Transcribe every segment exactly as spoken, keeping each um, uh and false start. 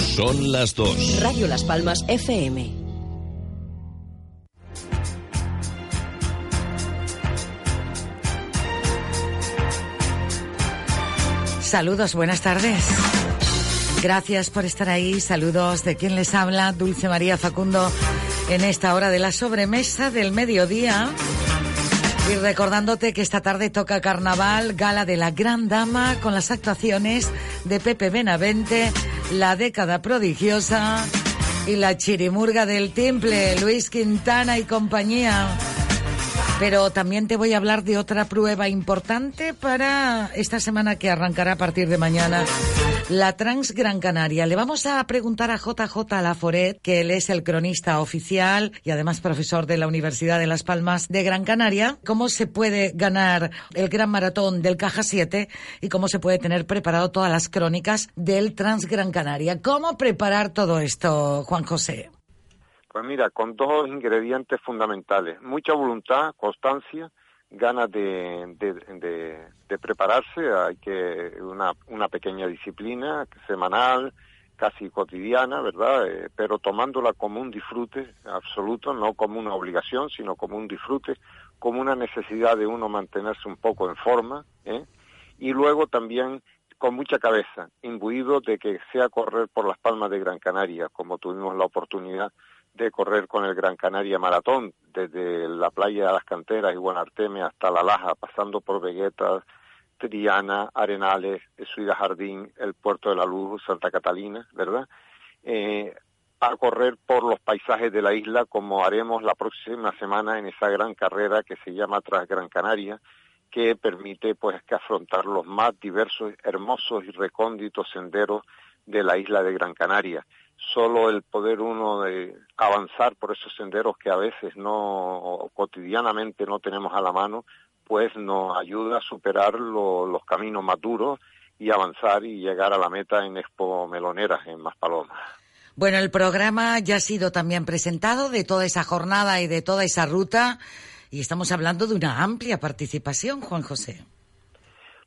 Son las dos. Radio Las Palmas F M. Saludos, buenas tardes. Gracias por estar ahí. Saludos de quien les habla, Dulce María Facundo, en esta hora de la sobremesa del mediodía. Y recordándote que esta tarde toca Carnaval, Gala de la Gran Dama, con las actuaciones de Pepe Benavente, La Década Prodigiosa y la Chirimurga del Temple, Luis Quintana y compañía. Pero también te voy a hablar de otra prueba importante para esta semana que arrancará a partir de mañana, la Transgrancanaria. Le vamos a preguntar a J J Laforet, que él es el cronista oficial y además profesor de la Universidad de Las Palmas de Gran Canaria, cómo se puede ganar el Gran Maratón del Caja siete y cómo se puede tener preparado todas las crónicas del Transgrancanaria. ¿Cómo preparar todo esto, Juan José? Pues mira, con dos ingredientes fundamentales: mucha voluntad, constancia, ganas de, de, de, de prepararse. Hay que una, una pequeña disciplina semanal, casi cotidiana, ¿verdad? Eh, pero tomándola como un disfrute absoluto, no como una obligación, sino como un disfrute, como una necesidad de uno mantenerse un poco en forma, ¿eh? Y luego también con mucha cabeza, imbuido de que sea correr por Las Palmas de Gran Canaria, como tuvimos la oportunidad de correr con el Gran Canaria Maratón, desde la playa de las Canteras y Guanarteme hasta La Laja, pasando por Vegueta, Triana, Arenales, Suida Jardín, el Puerto de la Luz, Santa Catalina, ¿verdad? Eh, a correr por los paisajes de la isla, como haremos la próxima semana en esa gran carrera que se llama Transgran Canaria, que permite pues que afrontar los más diversos, hermosos y recónditos senderos de la isla de Gran Canaria. Solo el poder uno de avanzar por esos senderos que a veces no, cotidianamente no tenemos a la mano, pues nos ayuda a superar lo, los caminos más duros y avanzar y llegar a la meta en Expo Meloneras, en Maspalomas. Bueno, el programa ya ha sido también presentado de toda esa jornada y de toda esa ruta, y estamos hablando de una amplia participación, Juan José.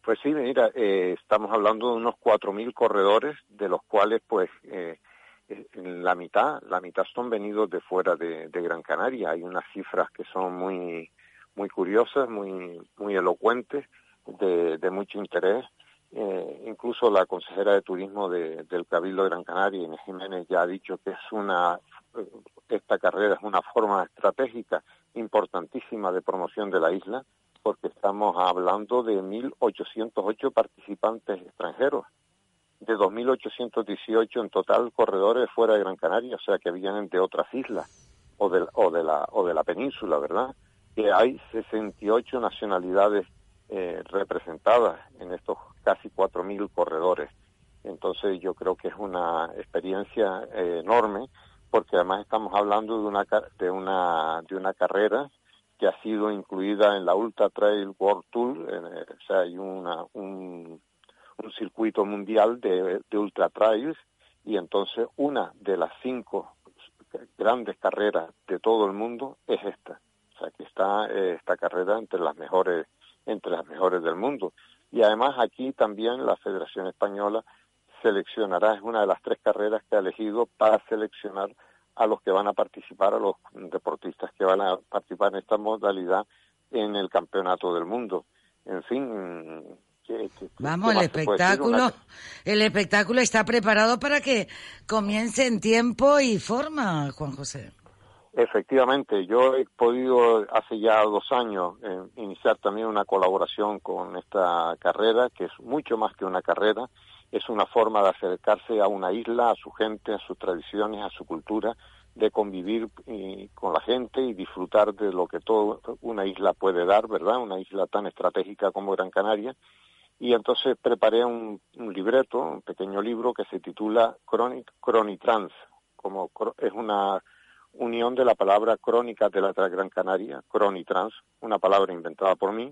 Pues sí, mira, eh, estamos hablando de unos cuatro mil corredores, de los cuales pues eh, la mitad, la mitad son venidos de fuera de, de Gran Canaria. Hay unas cifras que son muy, muy curiosas, muy, muy elocuentes, de, de mucho interés. Eh, incluso la consejera de turismo de, del Cabildo de Gran Canaria, Inés Jiménez, ya ha dicho que es una, esta carrera es una forma estratégica importantísima de promoción de la isla, porque estamos hablando de mil ochocientos ocho participantes extranjeros, de dos mil ochocientos dieciocho en total corredores fuera de Gran Canaria, o sea que vienen de otras islas o de, o de, la, o de la península, ¿verdad? Que hay sesenta y ocho nacionalidades eh, representadas en estos casi cuatro mil corredores. Entonces yo creo que es una experiencia eh, enorme, porque además estamos hablando de una de una de una carrera que ha sido incluida en la Ultra Trail World Tour, eh, o sea, hay una un un circuito mundial de, de ultra trails, y entonces una de las cinco grandes carreras de todo el mundo es esta. O sea, que está eh, esta carrera entre las mejores entre las mejores del mundo. Y además aquí también la Federación Española seleccionará, es una de las tres carreras que ha elegido para seleccionar a los que van a participar, a los deportistas que van a participar en esta modalidad en el Campeonato del Mundo. En fin, ¿Qué, qué, vamos, el espectáculo, una... el espectáculo está preparado para que comience en tiempo y forma, Juan José. Efectivamente, yo he podido hace ya dos años eh, iniciar también una colaboración con esta carrera, que es mucho más que una carrera, es una forma de acercarse a una isla, a su gente, a sus tradiciones, a su cultura, de convivir y, con la gente y disfrutar de lo que toda una isla puede dar, ¿verdad? Una isla tan estratégica como Gran Canaria. Y entonces preparé un, un libreto, un pequeño libro que se titula Cronitrans, como es una unión de la palabra crónica de la Gran Canaria, Cronitrans, una palabra inventada por mí,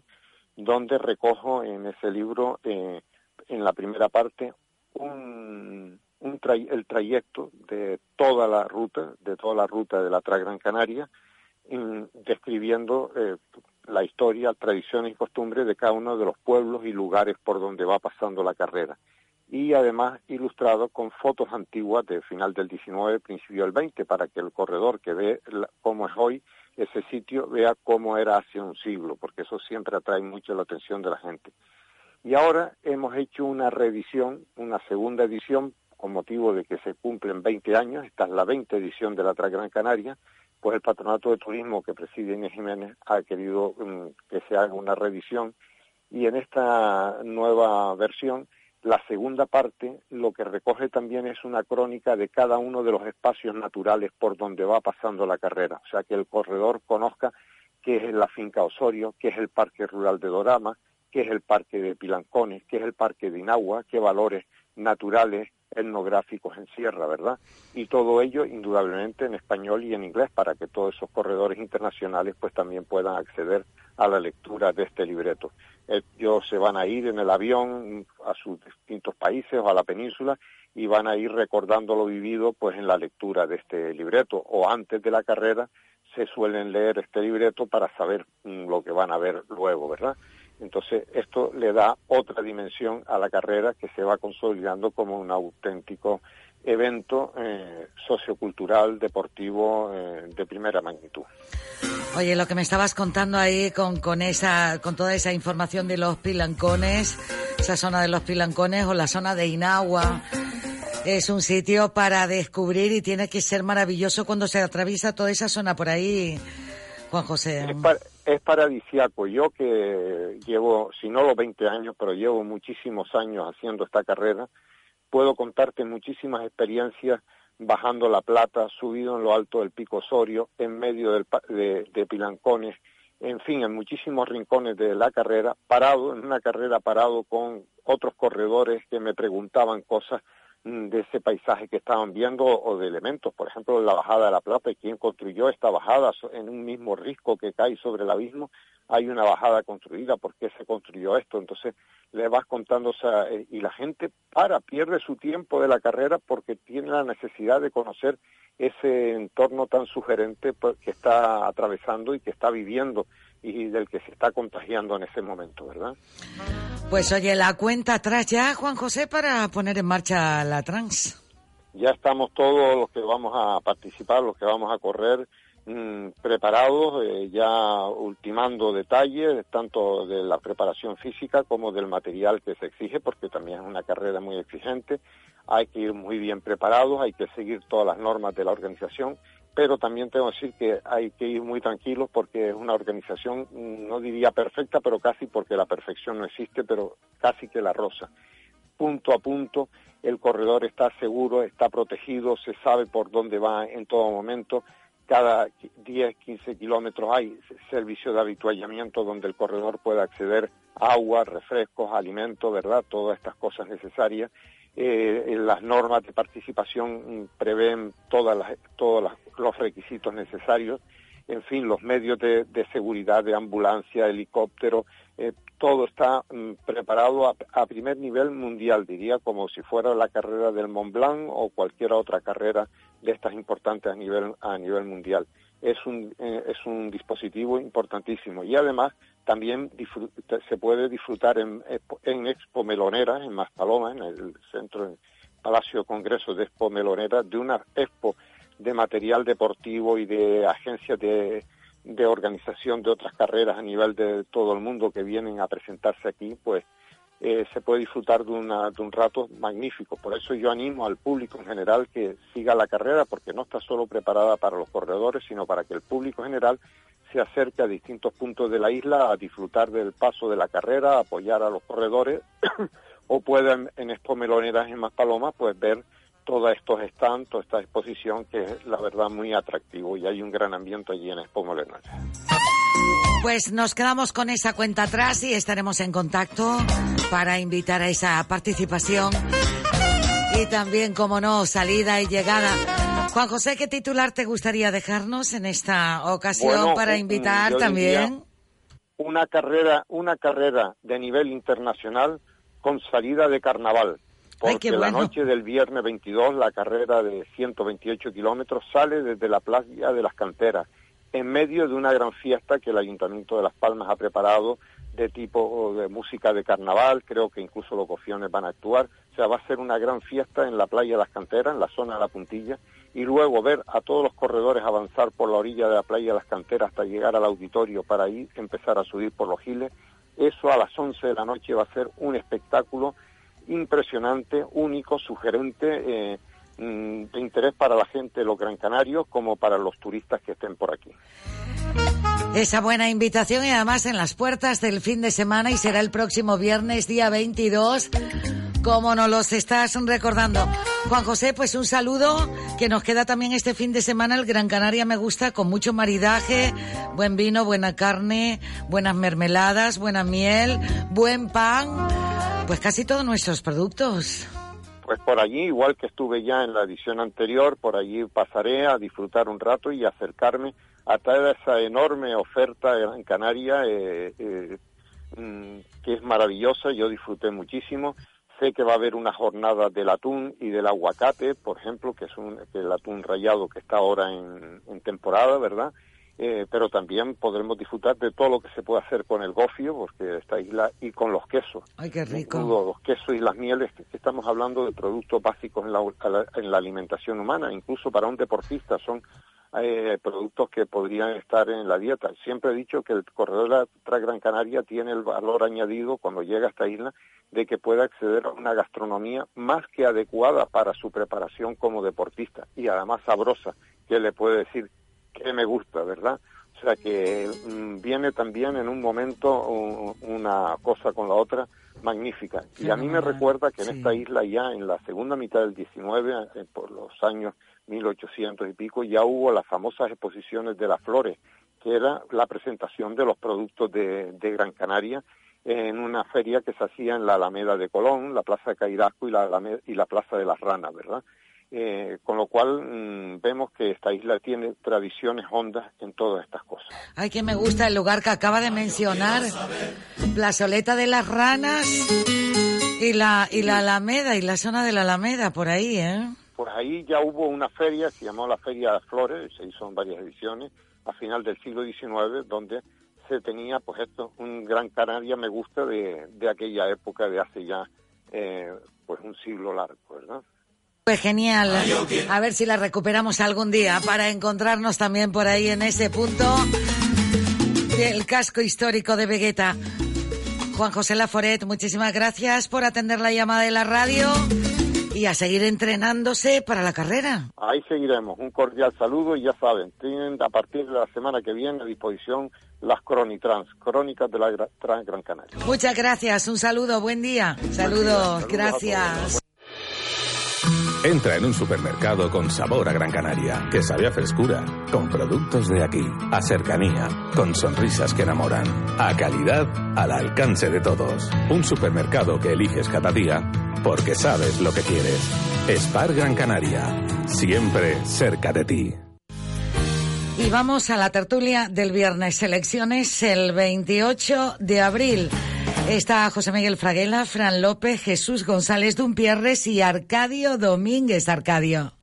donde recojo en ese libro, eh, en la primera parte, un, un tra el trayecto de toda la ruta, de toda la ruta de la Gran Canaria, describiendo eh, la historia, tradiciones y costumbres de cada uno de los pueblos y lugares por donde va pasando la carrera. Y además ilustrado con fotos antiguas de final del diecinueve, principio del veinte, para que el corredor que ve la, cómo es hoy ese sitio vea cómo era hace un siglo, porque eso siempre atrae mucho la atención de la gente. Y ahora hemos hecho una reedición, una segunda edición, con motivo de que se cumplen veinte años, esta es la veinte edición de la Transgran Canaria. Pues el Patronato de Turismo que preside Inés Jiménez ha querido um, que se haga una reedición, y en esta nueva versión, la segunda parte, lo que recoge también es una crónica de cada uno de los espacios naturales por donde va pasando la carrera, o sea que el corredor conozca qué es la finca Osorio, qué es el parque rural de Dorama, qué es el parque de Pilancones, qué es el parque de Inagua, qué valores naturales, etnográficos encierra, ¿verdad? Y todo ello, indudablemente, en español y en inglés, para que todos esos corredores internacionales pues también puedan acceder a la lectura de este libreto. Ellos se van a ir en el avión a sus distintos países o a la península y van a ir recordando lo vivido pues en la lectura de este libreto, o antes de la carrera se suelen leer este libreto para saber mmm, lo que van a ver luego, ¿verdad? Entonces, esto le da otra dimensión a la carrera que se va consolidando como un auténtico evento eh, sociocultural, deportivo, eh, de primera magnitud. Oye, lo que me estabas contando ahí con, con, esa, con toda esa información de los Pilancones, esa zona de los Pilancones o la zona de Inagua, es un sitio para descubrir y tiene que ser maravilloso cuando se atraviesa toda esa zona por ahí, Juan José. Es para... Es paradisiaco. Yo que llevo, si no los veinte años, pero llevo muchísimos años haciendo esta carrera, puedo contarte muchísimas experiencias bajando la Plata, subido en lo alto del Pico Osorio, en medio del, de, de Pilancones, en fin, en muchísimos rincones de la carrera, parado, en una carrera parado con otros corredores que me preguntaban cosas de ese paisaje que estaban viendo o de elementos, por ejemplo la bajada de la Plata, y quién construyó esta bajada en un mismo risco que cae sobre el abismo, hay una bajada construida, ¿por qué se construyó esto? Entonces le vas contando, o sea, y la gente para, pierde su tiempo de la carrera porque tiene la necesidad de conocer ese entorno tan sugerente que está atravesando y que está viviendo y del que se está contagiando en ese momento, ¿verdad? Pues oye, la cuenta atrás ya, Juan José, para poner en marcha la Trans. Ya estamos todos los que vamos a participar, los que vamos a correr, mmm, preparados, eh, ya ultimando detalles, tanto de la preparación física como del material que se exige, porque también es una carrera muy exigente. Hay que ir muy bien preparados, hay que seguir todas las normas de la organización, pero también tengo que decir que hay que ir muy tranquilos porque es una organización, no diría perfecta, pero casi, porque la perfección no existe, pero casi que la roza. Punto a punto, el corredor está seguro, está protegido, se sabe por dónde va en todo momento. Cada diez, quince kilómetros hay servicio de avituallamiento donde el corredor puede acceder a agua, refrescos, alimentos, ¿verdad? Todas estas cosas necesarias. Eh, las normas de participación prevén todas las, todos las, los requisitos necesarios, en fin, los medios de, de seguridad, de ambulancia, helicóptero, eh, todo está mm, preparado a, a primer nivel mundial, diría, como si fuera la carrera del Mont Blanc o cualquier otra carrera de estas importantes a nivel, a nivel mundial. Es un, eh, es un dispositivo importantísimo y además también disfruta, se puede disfrutar en, en Expo Meloneras, en Maspalomas, en el centro, en el Palacio de Congresos de Expo Meloneras, de una expo de material deportivo y de agencias de, de organización de otras carreras a nivel de todo el mundo que vienen a presentarse aquí, pues eh, se puede disfrutar de, una, de un rato magnífico. Por eso yo animo al público en general que siga la carrera, porque no está solo preparada para los corredores, sino para que el público en general se acerca a distintos puntos de la isla a disfrutar del paso de la carrera, a apoyar a los corredores, o puedan en Expo Meloneras en Maspalomas pues ver todos estos stands, toda esta exposición que es la verdad muy atractivo y hay un gran ambiente allí en Expo Meloneras. Pues nos quedamos con esa cuenta atrás y estaremos en contacto para invitar a esa participación y también, como no, salida y llegada. Juan José, ¿qué titular te gustaría dejarnos en esta ocasión bueno, para invitar también? Una carrera, una carrera de nivel internacional con salida de carnaval. Porque Ay, qué bueno. La noche del viernes veintidós, la carrera de ciento veintiocho kilómetros sale desde la playa de las Canteras, en medio de una gran fiesta que el Ayuntamiento de Las Palmas ha preparado de tipo de música de carnaval, creo que incluso los cofiones van a actuar. O sea, va a ser una gran fiesta en la playa de las Canteras, en la zona de la Puntilla, y luego ver a todos los corredores avanzar por la orilla de la playa de las Canteras hasta llegar al auditorio para ahí empezar a subir por los giles. Eso a las once de la noche va a ser un espectáculo impresionante, único, sugerente, eh, de interés para la gente, los gran canarios, como para los turistas que estén por aquí. Esa buena invitación, y además en las puertas del fin de semana, y será el próximo viernes, día veintidós, como nos los estás recordando. Juan José, pues un saludo, que nos queda también este fin de semana el Gran Canaria Me Gusta, con mucho maridaje, buen vino, buena carne, buenas mermeladas, buena miel, buen pan, pues casi todos nuestros productos. Pues por allí, igual que estuve ya en la edición anterior, por allí pasaré a disfrutar un rato y acercarme a toda esa enorme oferta en Canarias, eh, eh, que es maravillosa. Yo disfruté muchísimo. Sé que va a haber una jornada del atún y del aguacate, por ejemplo, que es un, que el atún rallado que está ahora en, en temporada, ¿verdad? Eh, pero también podremos disfrutar de todo lo que se puede hacer con el gofio, porque esta isla, y con los quesos. ¡Ay, qué rico! Incluso los quesos y las mieles, que estamos hablando de productos básicos en la, en la alimentación humana, incluso para un deportista son eh, productos que podrían estar en la dieta. Siempre he dicho que el corredor de la Gran Canaria tiene el valor añadido, cuando llega a esta isla, de que pueda acceder a una gastronomía más que adecuada para su preparación como deportista, y además sabrosa, que le puede decir que me gusta, ¿verdad? O sea que mmm, viene también en un momento un, una cosa con la otra magnífica. Y a mí me recuerda que en sí. Esta isla ya en la segunda mitad del diecinueve, eh, por los años mil ochocientos y pico, ya hubo las famosas exposiciones de las flores, que era la presentación de los productos de, de Gran Canaria en una feria que se hacía en la Alameda de Colón, la Plaza de Cairasco y la, Alameda, y la Plaza de las Ranas, ¿verdad? Eh, con lo cual mmm, vemos que esta isla tiene tradiciones hondas en todas estas cosas. Ay, que me gusta el lugar que acaba de mencionar, Plazoleta de las Ranas y la y la Alameda y la zona de la Alameda, por ahí, ¿eh? Por ahí ya hubo una feria, se llamó la Feria de Flores, se hizo en varias ediciones, a final del siglo diecinueve, donde se tenía, pues esto, un Gran Canaria Me Gusta de, de aquella época, de hace ya, eh, pues un siglo largo, ¿verdad? Pues genial, a ver si la recuperamos algún día para encontrarnos también por ahí en ese punto del casco histórico de Vegueta. Juan José Laforet, muchísimas gracias por atender la llamada de la radio y a seguir entrenándose para la carrera. Ahí seguiremos, un cordial saludo, y ya saben, tienen a partir de la semana que viene a disposición las Cronitrans, Crónicas de la Trans Gran Canaria. Muchas gracias, un saludo, buen día. Saludos, saludos, gracias. Entra en un supermercado con sabor a Gran Canaria, que sabe a frescura, con productos de aquí, a cercanía, con sonrisas que enamoran, a calidad al alcance de todos. Un supermercado que eliges cada día porque sabes lo que quieres. Spar Gran Canaria, siempre cerca de ti. Y vamos a la tertulia del viernes, elecciones el veintiocho de abril. Está José Miguel Fraguela, Fran López, Jesús González Dumpiérrez y Arcadio Domínguez. Arcadio.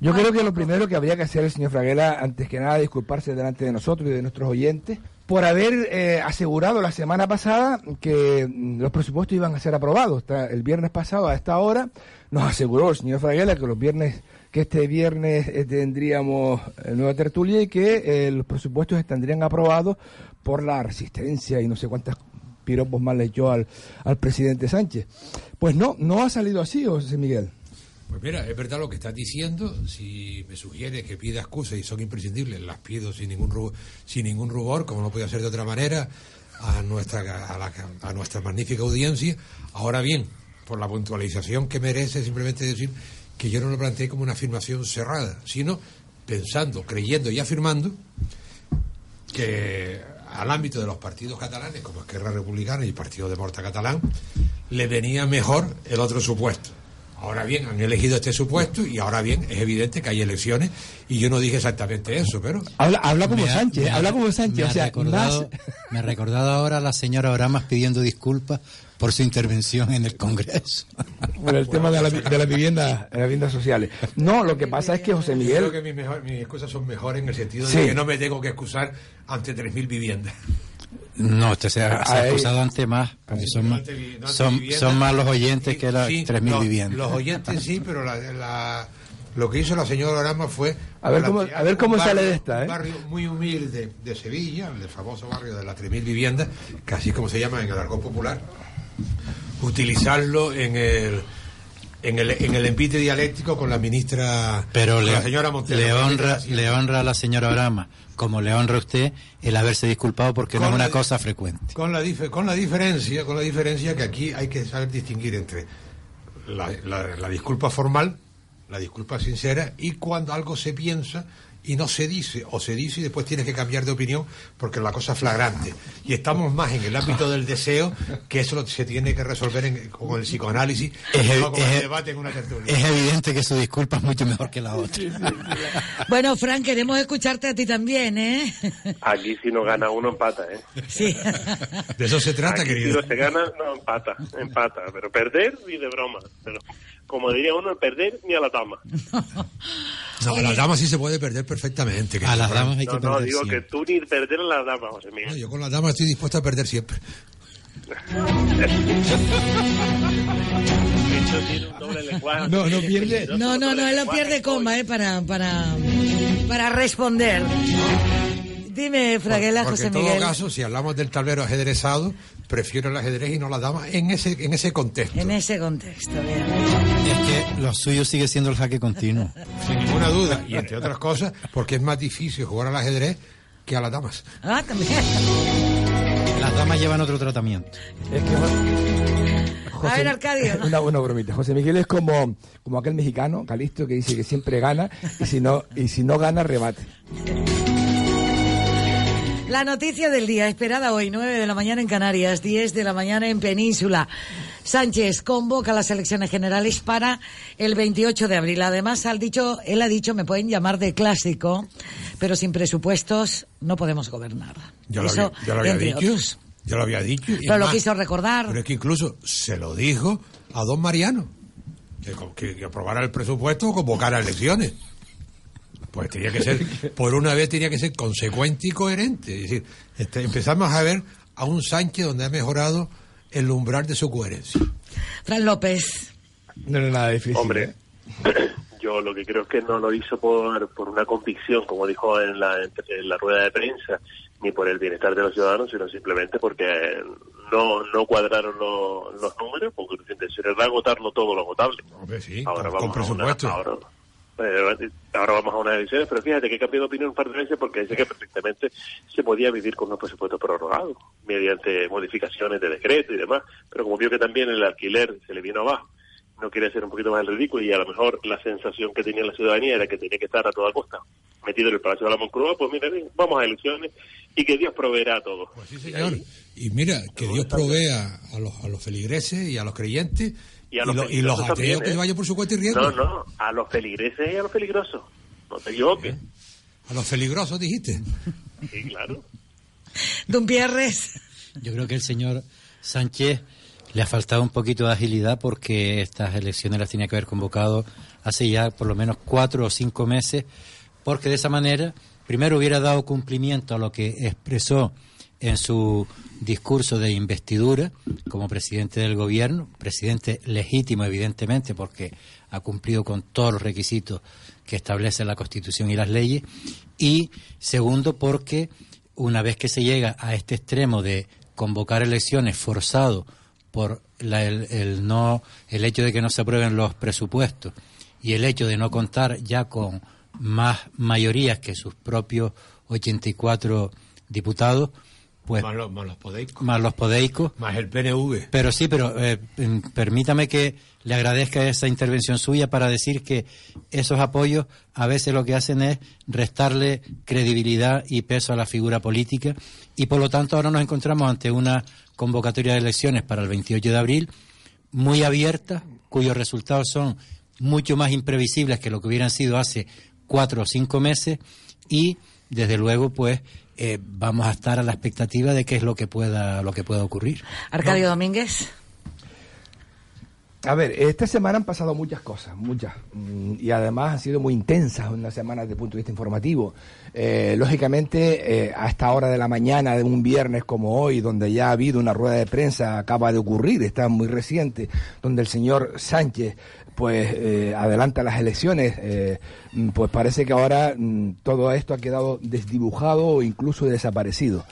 Yo creo que lo primero que habría que hacer el señor Fraguela, antes que nada, disculparse delante de nosotros y de nuestros oyentes, por haber eh, asegurado la semana pasada que los presupuestos iban a ser aprobados. El viernes pasado, a esta hora, nos aseguró el señor Fraguela que los viernes... que este viernes eh, tendríamos nueva tertulia y que eh, los presupuestos estarían aprobados por la resistencia y no sé cuántas piropos más le echó al, al presidente Sánchez. Pues no, no ha salido así, José Miguel. Pues mira, es verdad lo que estás diciendo. Si me sugieres que pida excusas, y son imprescindibles, las pido sin ningún rubor, sin ningún rubor, como no podía ser de otra manera, a nuestra, a, la, a nuestra magnífica audiencia. Ahora bien, por la puntualización que merece, simplemente decir que yo no lo planteé como una afirmación cerrada, sino pensando, creyendo y afirmando que al ámbito de los partidos catalanes, como Esquerra Republicana y el Partido Demócrata Catalán, le venía mejor el otro supuesto. Ahora bien, han elegido este supuesto y ahora bien, es evidente que hay elecciones y yo no dije exactamente eso, pero... Habla, habla como ha, Sánchez, ha, habla como Sánchez. Me ha, o sea, recordado, más... me ha recordado ahora a la señora Oramas pidiendo disculpas por su intervención en el Congreso. Por el tema de la, de las viviendas, de las viviendas sociales. No, lo que pasa es que José Miguel... Yo creo que mis, mejor, mis excusas son mejores en el sentido sí. de que no me tengo que excusar ante tres mil viviendas. No, usted se ha, se ha acusado ante más, porque son, no te, no te son, son más los oyentes sí, que las sí, tres mil viviendas. Los oyentes sí, pero la, la, lo que hizo la señora Orama fue... A ver cómo, a ver cómo sale de esta, ¿eh? Un barrio muy humilde de Sevilla, el famoso barrio de las tres mil viviendas, que así como se llama en el argot popular, utilizarlo en el... En el, en el envite dialéctico con la ministra, pero le, la señora Montero, le honra, le honra a la señora Orama, como le honra a usted el haberse disculpado, porque no es una cosa frecuente. Con la dif, con la diferencia, con la diferencia que aquí hay que saber distinguir entre la, la, la disculpa formal, la disculpa sincera y cuando algo se piensa y no se dice, o se dice y después tienes que cambiar de opinión porque la cosa es flagrante. Y estamos más en el ámbito del deseo, que eso se tiene que resolver en, con el psicoanálisis, es, no con es, el debate en una tertulia. Es evidente que su disculpa es mucho mejor que la otra. Sí, sí, sí. Bueno, Fran, queremos escucharte a ti también, ¿eh? Aquí si no gana uno, empata, ¿eh? Sí. De eso se trata, aquí, querido. Si no se gana, no, empata, empata. Pero perder ni de broma, pero... Como diría uno, perder ni a la dama. No, a la dama sí se puede perder perfectamente. Que a las damas hay que no, perder. No, digo siempre. Que tú ni perder a la dama, José Miguel. No, yo con la dama estoy dispuesto a perder siempre. No, no pierde. No, no, no, él lo pierde coma, eh, para, para, para responder. Dime, Fraguela, porque José Miguel. En todo caso, si hablamos del tablero ajedrezado, prefiero el ajedrez y no la dama en ese, en ese contexto. En ese contexto, bien. Es que lo suyo sigue siendo el jaque continuo. Sin ninguna duda, y entre otras cosas, porque es más difícil jugar al ajedrez que a las damas. Ah, también. Las damas llevan otro tratamiento. Es que... José... A ver, Arcadio. Una, una bromita. José Miguel es como, como aquel mexicano, Calixto, que dice que siempre gana, y si no, y si no gana, rebate. La noticia del día, esperada hoy, nueve de la mañana en Canarias, diez de la mañana en Península. Sánchez convoca las elecciones generales para el veintiocho de abril. Además, ha dicho, él ha dicho, me pueden llamar de clásico, pero sin presupuestos no podemos gobernar. Ya lo Eso, había, ya lo había dicho, ya lo había dicho. Pero más, lo quiso recordar. Pero es que incluso se lo dijo a don Mariano, que, que, que aprobara el presupuesto o convocara elecciones. Pues tenía que ser, por una vez tenía que ser consecuente y coherente. Es decir, este, empezamos a ver a un Sánchez donde ha mejorado el umbral de su coherencia. Fran López. No era nada difícil. Hombre, ¿eh? Yo lo que creo es que no lo hizo por, por una convicción, como dijo en la, en la rueda de prensa, ni por el bienestar de los ciudadanos, sino simplemente porque no, no cuadraron lo, los números, porque su intención era agotarlo todo lo agotable. Hombre, sí, ahora con, vamos con presupuesto. A una, ahora, ahora vamos a unas elecciones, pero fíjate que he cambiado de opinión un par de veces porque dice que perfectamente se podía vivir con un presupuesto prorrogado mediante modificaciones de decreto y demás, pero como vio que también el alquiler se le vino abajo, no quiere hacer un poquito más el ridículo y a lo mejor la sensación que tenía la ciudadanía era que tenía que estar a toda costa metido en el Palacio de la Moncloa, pues mira, vamos a elecciones y que Dios proveerá a todos. Pues sí, señor. Y mira, que Dios provea a los, a los feligreses y a los creyentes. Y, a los y, lo, y los ateos también, ¿eh? Que vayan por su cuenta y riesgo. No, no, a los feligreses y a los peligrosos. No te equivoques. A los peligrosos dijiste. Sí, claro. Dumpiérrez. Yo creo que el señor Sánchez le ha faltado un poquito de agilidad porque estas elecciones las tenía que haber convocado hace ya por lo menos cuatro o cinco meses, porque de esa manera primero hubiera dado cumplimiento a lo que expresó en su discurso de investidura como presidente del gobierno, presidente legítimo evidentemente porque ha cumplido con todos los requisitos que establece la Constitución y las leyes, y segundo porque una vez que se llega a este extremo de convocar elecciones forzado por la, el, el, no, el hecho de que no se aprueben los presupuestos y el hecho de no contar ya con más mayorías que sus propios ochenta y cuatro diputados, Pues, más, lo, más los podeicos. Más los podeicos. Más el P N V. Pero sí, pero eh, permítame que le agradezca esa intervención suya para decir que esos apoyos a veces lo que hacen es restarle credibilidad y peso a la figura política, y por lo tanto ahora nos encontramos ante una convocatoria de elecciones para el veintiocho de abril muy abierta, cuyos resultados son mucho más imprevisibles que lo que hubieran sido hace cuatro o cinco meses, y desde luego pues eh, vamos a estar a la expectativa de qué es lo que pueda lo que pueda ocurrir. Arcadio, ¿no? Domínguez. A ver, esta semana han pasado muchas cosas, muchas, y además han sido muy intensas unas semanas desde el punto de vista informativo. Eh, lógicamente, eh, a esta hora de la mañana de un viernes como hoy, donde ya ha habido una rueda de prensa, acaba de ocurrir, está muy reciente, donde el señor Sánchez pues eh, adelanta las elecciones, eh, pues parece que ahora mm, todo esto ha quedado desdibujado o incluso desaparecido.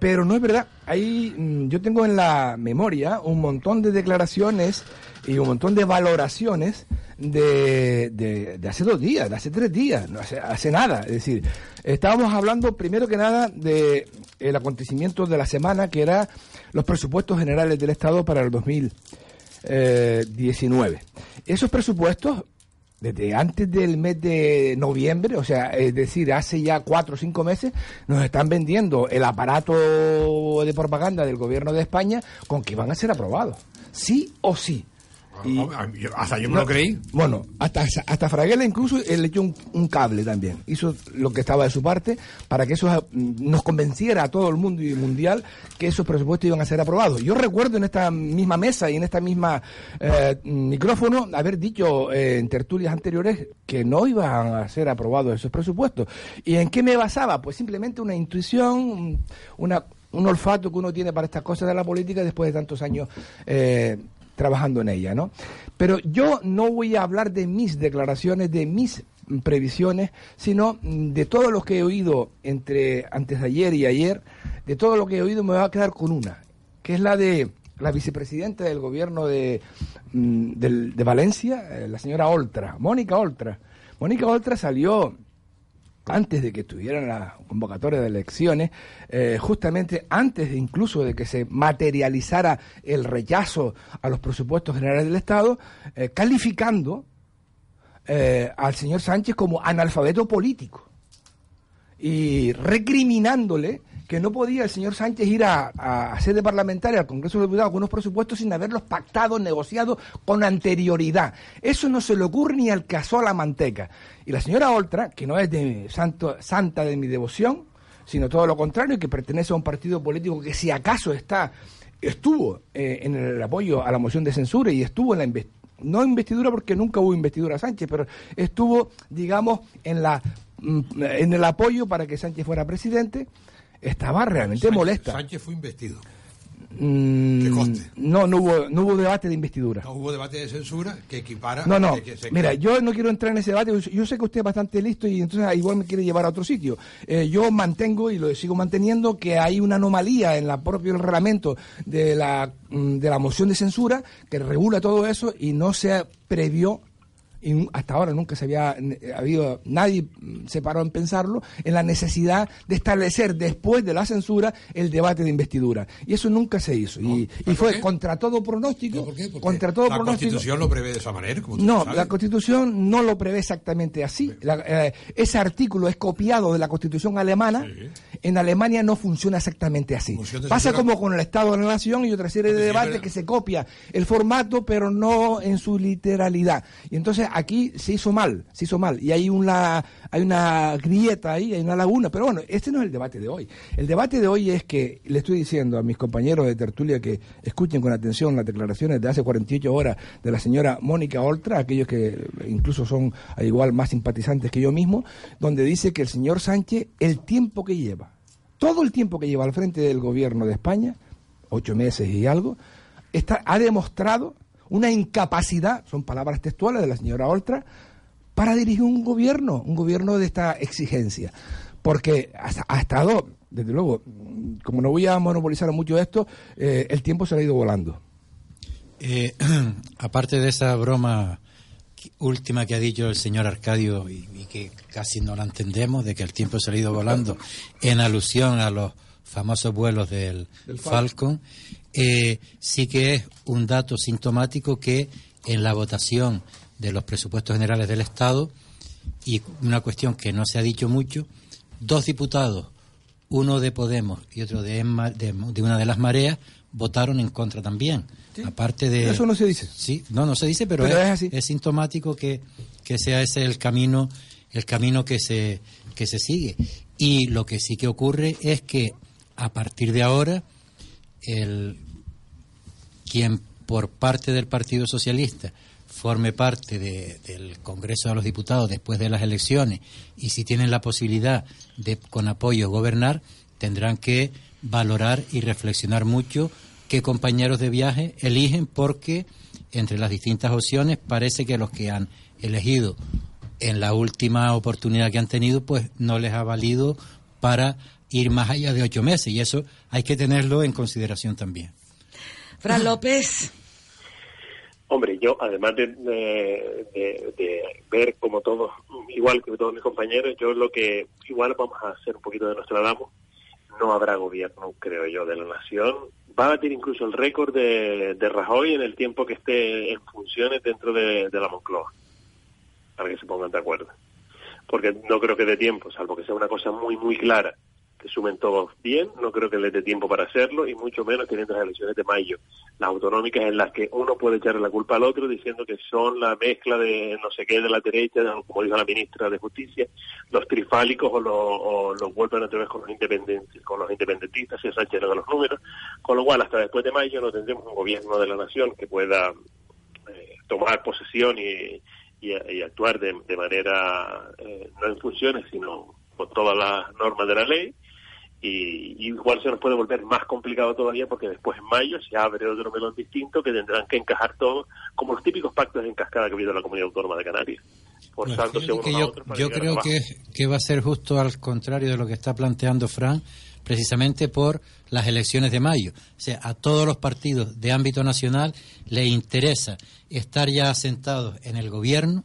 Pero no es verdad. Ahí yo tengo en la memoria un montón de declaraciones y un montón de valoraciones de, de, de hace dos días, de hace tres días, no hace, hace nada. Es decir, estábamos hablando primero que nada de el acontecimiento de la semana, que era los presupuestos generales del Estado para el dos mil diecinueve. Esos presupuestos, desde antes del mes de noviembre, o sea, es decir, hace ya cuatro o cinco meses, nos están vendiendo el aparato de propaganda del gobierno de España con que van a ser aprobados, sí o sí. Y, hasta yo me no, lo creí. Bueno, hasta hasta Fraguela incluso le echó un, un cable también. Hizo lo que estaba de su parte para que eso nos convenciera a todo el mundo y mundial que esos presupuestos iban a ser aprobados. Yo recuerdo en esta misma mesa y en esta misma eh, micrófono haber dicho eh, en tertulias anteriores que no iban a ser aprobados esos presupuestos. ¿Y en qué me basaba? Pues simplemente una intuición, una un olfato que uno tiene para estas cosas de la política después de tantos años eh, trabajando en ella, ¿no? Pero yo no voy a hablar de mis declaraciones, de mis previsiones, sino de todo lo que he oído entre antes de ayer y ayer. De todo lo que he oído me voy a quedar con una, que es la de la vicepresidenta del gobierno de, de, de Valencia, la señora Oltra, Mónica Oltra. Mónica Oltra salió antes de que tuvieran la convocatoria de elecciones, eh, justamente antes incluso de que se materializara el rechazo a los presupuestos generales del Estado, eh, calificando eh, al señor Sánchez como analfabeto político y recriminándole que no podía el señor Sánchez ir a, a sede parlamentaria, al Congreso de los Diputados, con unos presupuestos sin haberlos pactado, negociado con anterioridad. Eso no se le ocurre ni al cazó la manteca. Y la señora Oltra, que no es de santo, santa de mi devoción, sino todo lo contrario, que pertenece a un partido político que si acaso está estuvo eh, en el apoyo a la moción de censura y estuvo en la investigación, no investidura porque nunca hubo investidura a Sánchez, pero estuvo, digamos, en la en el apoyo para que Sánchez fuera presidente, estaba realmente Sánchez, molesta. Sánchez fue investido. Mm, ¿Qué coste? No, no hubo, no hubo debate de investidura. No hubo debate de censura que equipara. No, no. Que se... Mira, yo no quiero entrar en ese debate. Yo sé que usted es bastante listo y entonces igual me quiere llevar a otro sitio. Eh, yo mantengo y lo sigo manteniendo que hay una anomalía en el propio reglamento de la de la moción de censura que regula todo eso y no se previó. Y hasta ahora nunca se había habido, nadie se paró en pensarlo, en la necesidad de establecer después de la censura el debate de investidura. Y eso nunca se hizo. No, y, y fue qué? contra todo pronóstico. No, ¿por qué? Porque contra todo la pronóstico. Constitución lo prevé de esa manera. Como tú no, sabes. La Constitución no lo prevé exactamente así. La, eh, ese artículo es copiado de la Constitución alemana. Sí. En Alemania no funciona exactamente así. Pasa como con el Estado de la Nación y otra serie de debates de... que se copia el formato, pero no en su literalidad. Y entonces aquí se hizo mal, se hizo mal y hay una hay una grieta ahí, hay una laguna, pero bueno, este no es el debate de hoy. El debate de hoy es que le estoy diciendo a mis compañeros de tertulia que escuchen con atención las declaraciones de hace cuarenta y ocho horas de la señora Mónica Oltra, aquellos que incluso son al igual más simpatizantes que yo mismo, donde dice que el señor Sánchez, el tiempo que lleva, todo el tiempo que lleva al frente del gobierno de España, ocho meses y algo, está, ha demostrado una incapacidad, son palabras textuales de la señora Oltra, para dirigir un gobierno, un gobierno de esta exigencia. Porque hasta, ha estado, desde luego, como no voy a monopolizar mucho esto, eh, el tiempo se le ha ido volando. Eh, aparte de esa broma última que ha dicho el señor Arcadio y, y que casi no la entendemos, de que el tiempo se le ha ido volando, en alusión a los famosos vuelos del, del Falcon, Falcon eh, sí que es un dato sintomático que en la votación de los presupuestos generales del Estado, y una cuestión que no se ha dicho mucho, dos diputados, uno de Podemos y otro de, Enma, de, de una de las mareas, votaron en contra también. ¿Sí? Aparte de... Eso no se dice. Sí, no, no se dice, pero, pero es, es, así. Es sintomático que, que sea ese el camino, el camino que se, que se sigue. Y lo que sí que ocurre es que a partir de ahora, el quien por parte del Partido Socialista forme parte de, del Congreso de los Diputados después de las elecciones, y si tienen la posibilidad de con apoyo gobernar, tendrán que valorar y reflexionar mucho qué compañeros de viaje eligen, porque entre las distintas opciones parece que los que han elegido en la última oportunidad que han tenido pues no les ha valido para ir más allá de ocho meses, y eso hay que tenerlo en consideración también. Fran López. Hombre, yo, además de, de, de, de ver como todos, igual que todos mis compañeros, yo lo que igual vamos a hacer un poquito de nuestro Nostradamus, no habrá gobierno, creo yo, de la nación. Va a batir incluso el récord de, de Rajoy en el tiempo que esté en funciones dentro de, de la Moncloa, para que se pongan de acuerdo. Porque no creo que dé tiempo, salvo que sea una cosa muy, muy clara, que sumen todos bien, no creo que les dé tiempo para hacerlo, y mucho menos que en las elecciones de mayo, las autonómicas, en las que uno puede echarle la culpa al otro diciendo que son la mezcla de no sé qué de la derecha, como dijo la ministra de Justicia, los trifálicos, o los o lo vuelven otra vez con los independentistas, con los independentistas, si Sánchez no da los números, con lo cual hasta después de mayo no tendremos un gobierno de la nación que pueda eh, tomar posesión y, y, y actuar de, de manera eh, no en funciones, sino con todas las normas de la ley. Y, y igual se nos puede volver más complicado todavía, porque después en mayo se abre otro melón distinto que tendrán que encajar todos, como los típicos pactos en cascada que ha habido en la Comunidad Autónoma de Canarias, forzándose unos a otros. Yo creo que, que va a ser justo al contrario de lo que está planteando Fran, precisamente por las elecciones de mayo. O sea, a todos los partidos de ámbito nacional les interesa estar ya asentados en el gobierno,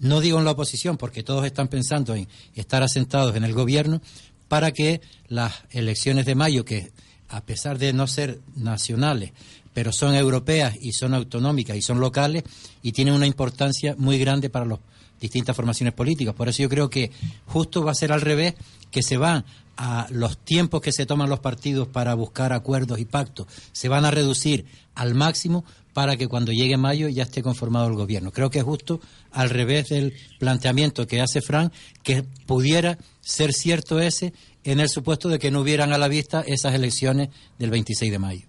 no digo en la oposición, porque todos están pensando en estar asentados en el gobierno, para que las elecciones de mayo, que a pesar de no ser nacionales, pero son europeas y son autonómicas y son locales, y tienen una importancia muy grande para las distintas formaciones políticas. Por eso yo creo que justo va a ser al revés, que se van a los tiempos que se toman los partidos para buscar acuerdos y pactos, se van a reducir al máximo para que cuando llegue mayo ya esté conformado el gobierno. Creo que es justo al revés del planteamiento que hace Fran, que pudiera ser cierto ese en el supuesto de que no hubieran a la vista esas elecciones del veintiséis de mayo.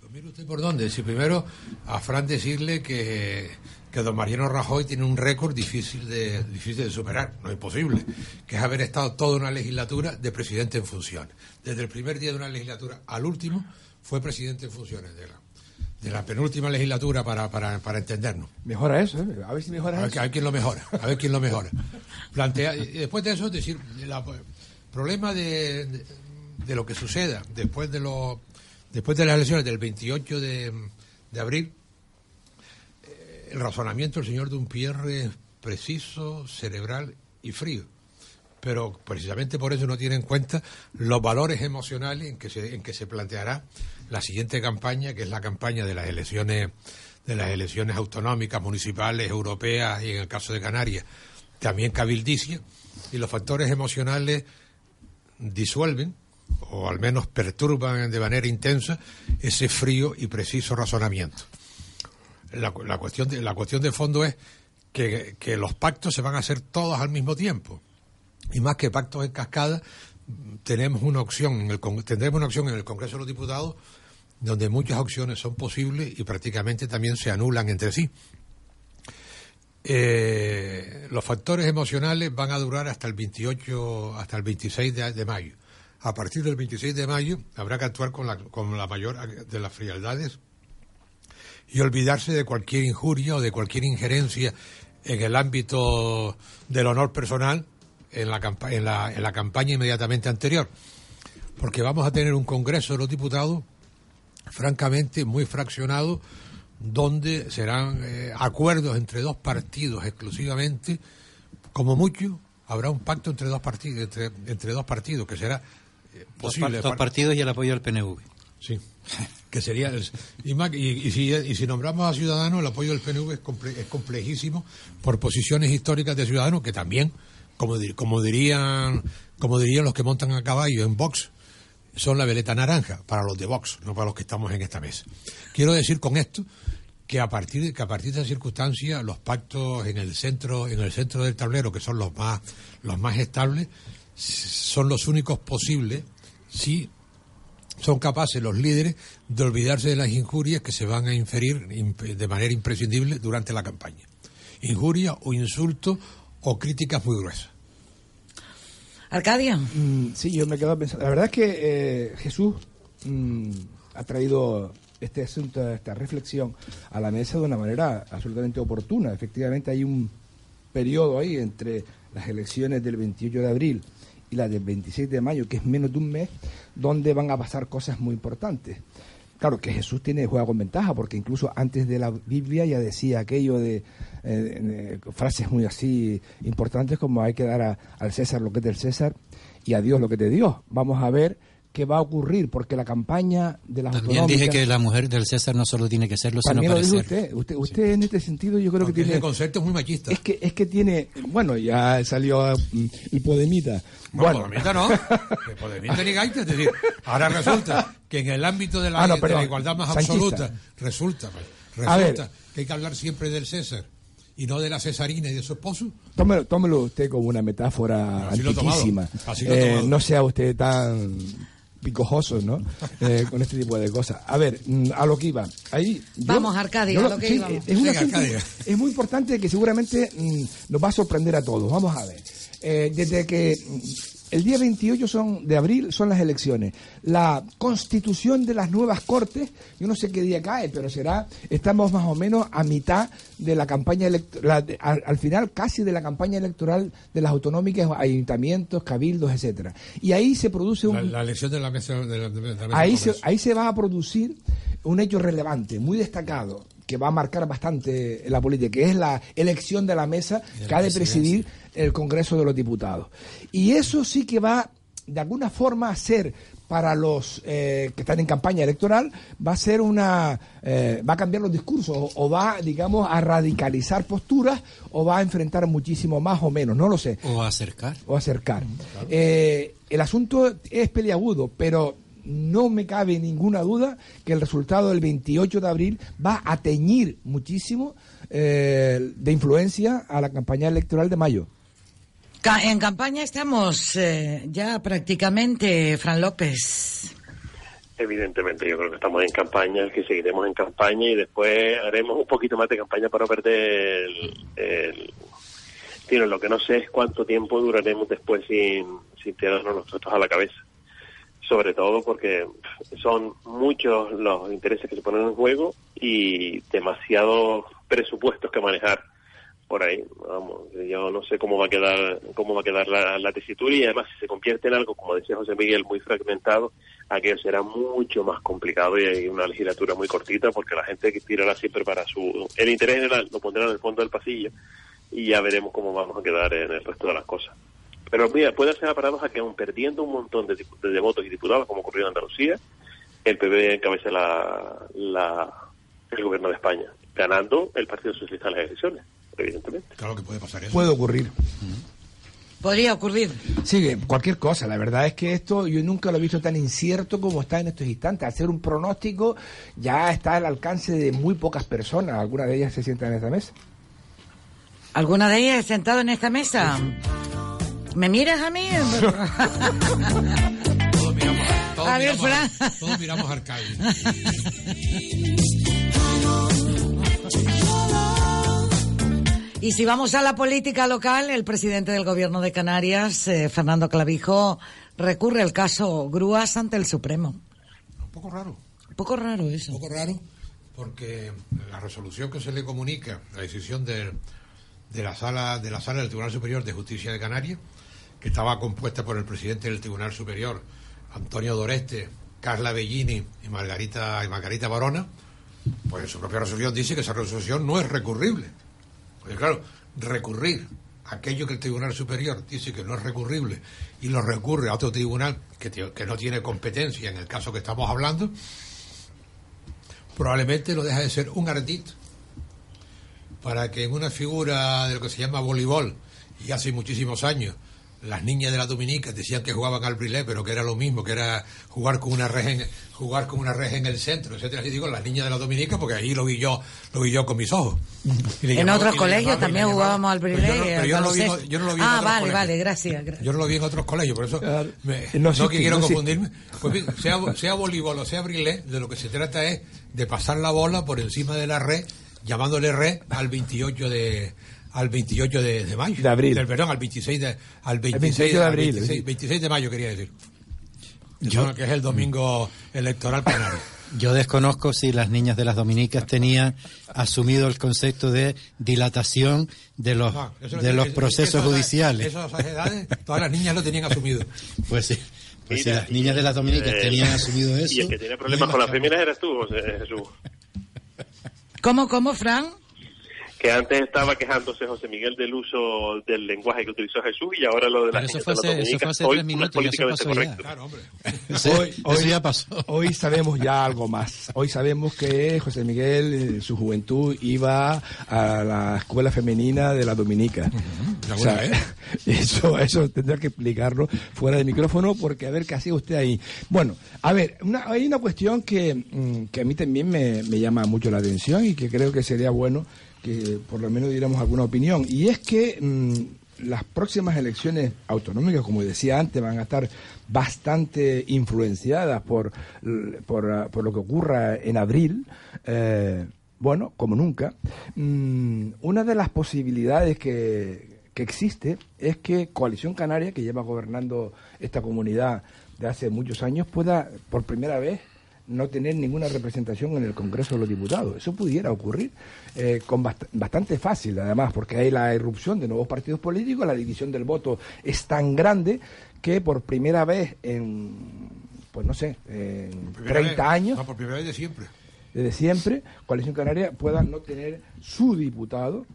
Pues mire usted por dónde. Si primero a Fran decirle que, que don Mariano Rajoy tiene un récord difícil de, difícil de superar, no imposible, que es haber estado toda una legislatura de presidente en funciones. Desde el primer día de una legislatura al último fue presidente en funciones de la de la penúltima legislatura, para para, para entendernos. Mejora eso, ¿eh? A ver si mejora a ver, eso. A ver quién lo mejora, a ver quién lo mejora. Plantea, y después de eso, es decir, el problema de, de, de lo que suceda después de los después de las elecciones del veintiocho de abril, eh, el razonamiento del señor Dumpiérrez es preciso, cerebral y frío. Pero precisamente por eso no tiene en cuenta los valores emocionales en que se en que se planteará la siguiente campaña, que es la campaña de las elecciones de las elecciones autonómicas, municipales, europeas y en el caso de Canarias también cabildicia, y los factores emocionales disuelven o al menos perturban de manera intensa ese frío y preciso razonamiento. La, la cuestión de la cuestión de fondo es que, que los pactos se van a hacer todos al mismo tiempo. Y más que pactos en cascada, tenemos una opción en el tendremos una opción en el Congreso de los Diputados, donde muchas opciones son posibles y prácticamente también se anulan entre sí. Eh, los factores emocionales van a durar hasta el veintiocho, hasta el veintiséis de mayo. A partir del veintiséis de mayo habrá que actuar con la, con la mayor de las frialdades y olvidarse de cualquier injuria o de cualquier injerencia en el ámbito del honor personal en la, campa- en, la, en la campaña inmediatamente anterior, porque vamos a tener un Congreso de los Diputados francamente muy fraccionado, donde serán eh, acuerdos entre dos partidos exclusivamente. Como mucho habrá un pacto entre dos partidos entre, entre dos partidos que será posible. Los, par los partidos y el apoyo al P N V. Sí, que sería... El, y, y, si, y si nombramos a Ciudadanos, el apoyo del P N V es, comple, es complejísimo por posiciones históricas de Ciudadanos, que también, como, como, dirían, como dirían los que montan a caballo en Vox, son la veleta naranja para los de Vox, no para los que estamos en esta mesa. Quiero decir con esto que a partir, que a partir de esa circunstancia los pactos en el centro, en el centro del tablero, que son los más, los más estables, son los únicos posibles si son capaces los líderes de olvidarse de las injurias que se van a inferir de manera imprescindible durante la campaña. Injurias o insultos o críticas muy gruesas. Arcadia. Mm, sí, yo me quedo pensando. La verdad es que eh, Jesús mm, ha traído este asunto, esta reflexión a la mesa de una manera absolutamente oportuna. Efectivamente hay un periodo ahí entre las elecciones del veintiocho de abril y la del veintiséis de mayo, que es menos de un mes, donde van a pasar cosas muy importantes. Claro que Jesús tiene juega con ventaja, porque incluso antes de la Biblia ya decía aquello de eh, eh, frases muy así importantes como hay que dar a, al César lo que es del César y a Dios lo que es de Dios. Vamos a ver qué va a ocurrir, porque la campaña de las autonómicas... También dije que la mujer del César no solo tiene que serlo, sino parecerlo. También lo dijo usted. Usted, usted sí. En este sentido yo creo porque que tiene... el concepto es muy machista. Es que, es que tiene... Bueno, ya salió el Podemita. Bueno, bueno. Podemita no. El Podemita ni gaita. Es decir, ahora resulta que en el ámbito de la, ah, no, de la igualdad más absoluta, sanchista. resulta, resulta que hay que hablar siempre del César y no de la cesarina y de su esposo. Tómelo, tómelo usted como una metáfora antiquísima. Eh, no sea usted tan... picojosos, ¿no? Eh, con este tipo de cosas. A ver, a lo que iba. Ahí, yo, vamos, Arcadia, a lo que sí, iba. Es, una gente, es muy importante que seguramente mmm, nos va a sorprender a todos. Vamos a ver. Eh, desde que el día veintiocho de abril son las elecciones. La constitución de las nuevas cortes, yo no sé qué día cae, pero será, estamos más o menos a mitad de la campaña electoral, al, al final casi de la campaña electoral de las autonómicas, ayuntamientos, cabildos, etcétera. Y ahí se produce un... La, la elección de la mesa... De la, de la mesa ahí, se, ahí se va a producir un hecho relevante, muy destacado, que va a marcar bastante la política, que es la elección de la mesa que ha de presidir el Congreso de los Diputados. Y eso sí que va, de alguna forma, a ser, para los eh, que están en campaña electoral, va a ser una... Eh, va a cambiar los discursos, o, o va, digamos, a radicalizar posturas, o va a enfrentar muchísimo más o menos, no lo sé. O acercar. O acercar. Claro. Eh, el asunto es peliagudo, pero... no me cabe ninguna duda que el resultado del veintiocho de abril va a teñir muchísimo eh, de influencia a la campaña electoral de mayo. En campaña estamos eh, ya prácticamente, Fran López. Evidentemente, yo creo que estamos en campaña, que seguiremos en campaña y después haremos un poquito más de campaña para perder el... el... Tiro. Lo que no sé es cuánto tiempo duraremos después sin, sin tirarnos los trastos a la cabeza. Sobre todo porque son muchos los intereses que se ponen en juego y demasiados presupuestos que manejar por ahí. Vamos, yo no sé cómo va a quedar cómo va a quedar la, la tesitura, y además si se convierte en algo, como decía José Miguel, muy fragmentado, aquello será mucho más complicado y hay una legislatura muy cortita, porque la gente que tirará siempre para su... El interés general lo pondrá en el fondo del pasillo y ya veremos cómo vamos a quedar en el resto de las cosas. Pero mira, puede ser la paradoja que aún perdiendo un montón de, de, de votos y diputados, como ocurrió en Andalucía, el P B encabeza la, la, el gobierno de España, ganando el Partido Socialista en las elecciones, evidentemente. Claro que puede pasar eso. Puede ocurrir. Podría ocurrir. Sí, cualquier cosa. La verdad es que esto yo nunca lo he visto tan incierto como está en estos instantes. Hacer un pronóstico ya está al alcance de muy pocas personas. Algunas de ellas se sientan en esta mesa. ¿Alguna de ellas sentado en esta mesa? ¿Me miras a mí? Todos miramos, todos a ver, miramos, Fran. Todos miramos a Arcadio. Y si vamos a la política local, el presidente del Gobierno de Canarias, eh, Fernando Clavijo, recurre el caso Grúas ante el Supremo. Un poco raro. Un poco raro eso. Un poco raro, porque la resolución que se le comunica, la decisión del... de la sala de la sala del Tribunal Superior de Justicia de Canarias, que estaba compuesta por el presidente del Tribunal Superior, Antonio Doreste, Carla Bellini y Margarita y Margarita Barona, pues en su propia resolución dice que esa resolución no es recurrible. Porque claro, recurrir aquello que el Tribunal Superior dice que no es recurrible y lo recurre a otro tribunal que, que no tiene competencia en el caso que estamos hablando, probablemente lo deja de ser un ardid para que en una figura de lo que se llama voleibol, y hace muchísimos años las niñas de la Dominica decían que jugaban al brilé, pero que era lo mismo, que era jugar con una red en, jugar con una red en el centro, etcétera. Así digo, las niñas de la Dominica, porque ahí lo vi yo, lo vi yo con mis ojos. En llamaba, otros colegios llamaba, también jugábamos al brilé. Pero yo, no, pero yo no lo vi, no, yo no lo vi ah, en otros vale, colegios. vale, gracias, gracias. Yo no lo vi en otros colegios, por eso claro. me, no, no sí, que sí, quiero no confundirme. Sí. Pues bien, sea, sea voleibol o sea brilé, de lo que se trata es de pasar la bola por encima de la red, llamándole red al veintiocho de... al veintiocho de, de mayo de abril del verano, al veintiséis de al veintiséis de abril, veintiséis de mayo quería decir. Yo, que es el domingo electoral canario. Yo desconozco si las niñas de las Dominicas tenían asumido el concepto de dilatación de los no, lo de los es, procesos eso, judiciales. Esas edades todas las niñas lo tenían asumido. Pues sí. Pues mira, si las niñas de las Dominicas eh, tenían asumido eso. Y el que tenía problemas con las féminas eras tú, José Jesús. ¿Cómo cómo Fran? Que antes estaba quejándose José Miguel del uso del lenguaje que utilizó Jesús y ahora lo de la gente de la Dominica. Eso fue hace tres minutos y eso pasó ya. Claro, hombre. hoy, hoy ya pasó. Hoy sabemos ya algo más. Hoy sabemos que José Miguel en su juventud iba a la escuela femenina de la Dominica. Uh-huh. O sea, eso, eso tendrá que explicarlo fuera de micrófono porque a ver qué hacía usted ahí. Bueno, a ver, una, hay una cuestión que, que a mí también me, me llama mucho la atención y que creo que sería bueno que por lo menos diéramos alguna opinión, y es que mmm, las próximas elecciones autonómicas, como decía antes, van a estar bastante influenciadas por, por, por lo que ocurra en abril, eh, bueno, como nunca. Mmm, una de las posibilidades que, que existe es que Coalición Canaria, que lleva gobernando esta comunidad de hace muchos años, pueda por primera vez no tener ninguna representación en el Congreso de los Diputados. Eso pudiera ocurrir eh, con bast- bastante fácil, además, porque hay la irrupción de nuevos partidos políticos, la división del voto es tan grande que por primera vez en, pues no sé, en treinta años... No, por primera vez de siempre. Desde siempre, Coalición Canaria pueda no tener su diputado,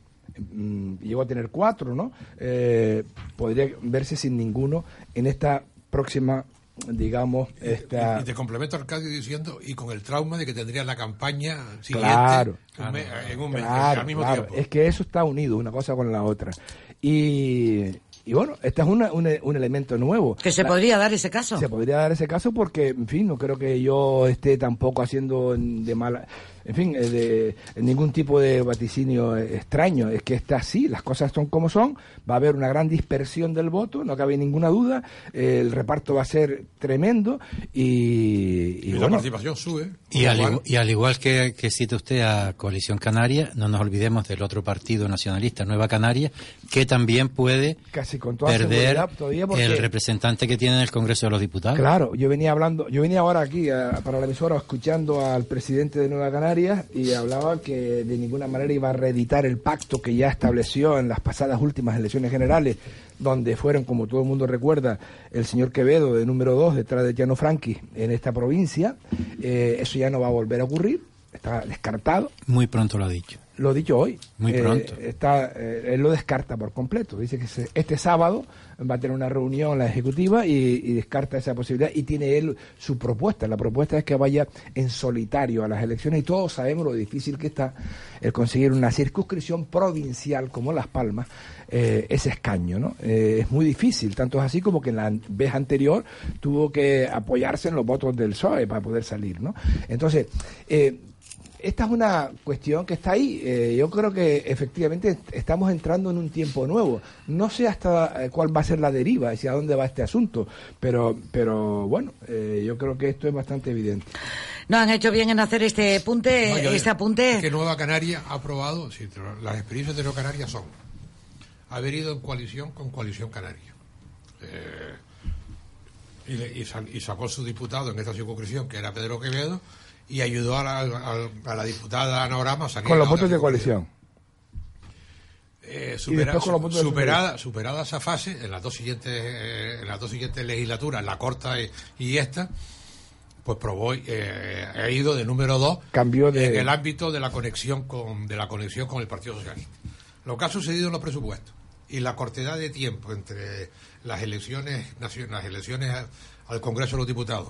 mmm, llegó a tener cuatro, ¿no? Eh, podría verse sin ninguno en esta próxima, digamos, esta... Y te complemento, Arcadio, diciendo, y con el trauma de que tendría la campaña siguiente, claro, un mes, en un mes, claro, al mismo claro. tiempo. Es que eso está unido, una cosa con la otra. Y, y bueno, este es una, un, un elemento nuevo. ¿Que se la, podría dar ese caso? Se podría dar ese caso porque, en fin, no creo que yo esté tampoco haciendo de mala... En fin, de ningún tipo de vaticinio extraño, es que está así, las cosas son como son, va a haber una gran dispersión del voto, no cabe ninguna duda, el reparto va a ser tremendo y, y, y bueno, la participación sube. Y al igual, y al igual que, que cita usted a Coalición Canaria, no nos olvidemos del otro partido nacionalista, Nueva Canaria, que también puede casi con toda perder todavía porque... el representante que tiene en el Congreso de los Diputados. Claro, yo venía hablando, yo venía ahora aquí a, para la emisora escuchando al presidente de Nueva Canaria y hablaba que de ninguna manera iba a reeditar el pacto que ya estableció en las pasadas últimas elecciones generales, donde fueron, como todo el mundo recuerda, el señor Quevedo de número dos detrás de Llano Franqui en esta provincia. Eh, eso ya no va a volver a ocurrir, está descartado. Muy pronto lo ha dicho. Lo ha dicho hoy. Muy pronto. Eh, está, eh, él lo descarta por completo. Dice que se, este sábado va a tener una reunión la ejecutiva y, y descarta esa posibilidad y tiene él su propuesta. La propuesta es que vaya en solitario a las elecciones y todos sabemos lo difícil que está el conseguir una circunscripción provincial como Las Palmas, eh, ese escaño, ¿no? Eh, es muy difícil, tanto es así como que en la vez anterior tuvo que apoyarse en los votos del P S O E para poder salir, ¿no? Entonces... Eh, Esta es una cuestión que está ahí. Eh, yo creo que efectivamente estamos entrando en un tiempo nuevo. No sé hasta cuál va a ser la deriva, hacia dónde va este asunto, pero pero bueno, eh, yo creo que esto es bastante evidente. No han hecho bien en hacer este apunte. No, este apunte. Que Nueva Canaria ha probado, sí, las experiencias de Nueva Canaria son haber ido en coalición con Coalición Canaria. Eh, y, y, sal, y sacó su diputado en esta circunscripción, que era Pedro Quevedo, y ayudó a la, a, a la diputada Ana Orama a salir con los votos de coalición. Eh, supera, superada, superada esa fase en las dos siguientes eh, en las dos siguientes legislaturas, la corta y, y esta, pues probó eh, ha ido de número dos, cambió de... en el ámbito de la conexión con de la conexión con el Partido Socialista. Lo que ha sucedido en los presupuestos y la cortedad de tiempo entre las elecciones nacionales, las elecciones al Congreso de los Diputados,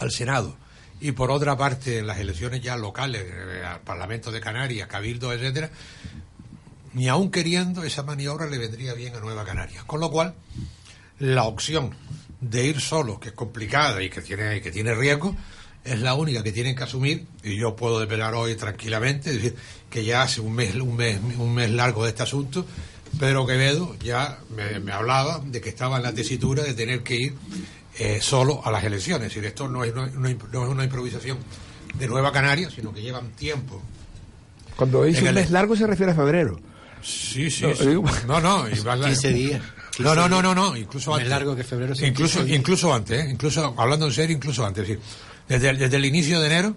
al Senado, y por otra parte las elecciones ya locales, al Parlamento de Canarias, Cabildo, etcétera, ni aun queriendo, esa maniobra le vendría bien a Nueva Canaria. Con lo cual, la opción de ir solo, que es complicada y que tiene, que tiene riesgo, es la única que tienen que asumir, y yo puedo desvelar hoy tranquilamente, decir que ya hace un mes, un mes, un mes largo de este asunto, Pedro Quevedo ya me, me hablaba de que estaba en la tesitura de tener que ir eh, solo a las elecciones. Es decir, esto no es, no, no, no es una improvisación de Nueva Canaria, sino que llevan tiempo. Cuando dice un el... mes largo se refiere a febrero. Sí, sí. No, sí. Digo... no, no. Y más quince días. No, no, no, no, no, incluso antes. Es largo que febrero. Incluso, incluso antes, ¿eh? incluso hablando en serio, incluso antes. Es decir, desde el, desde el inicio de enero,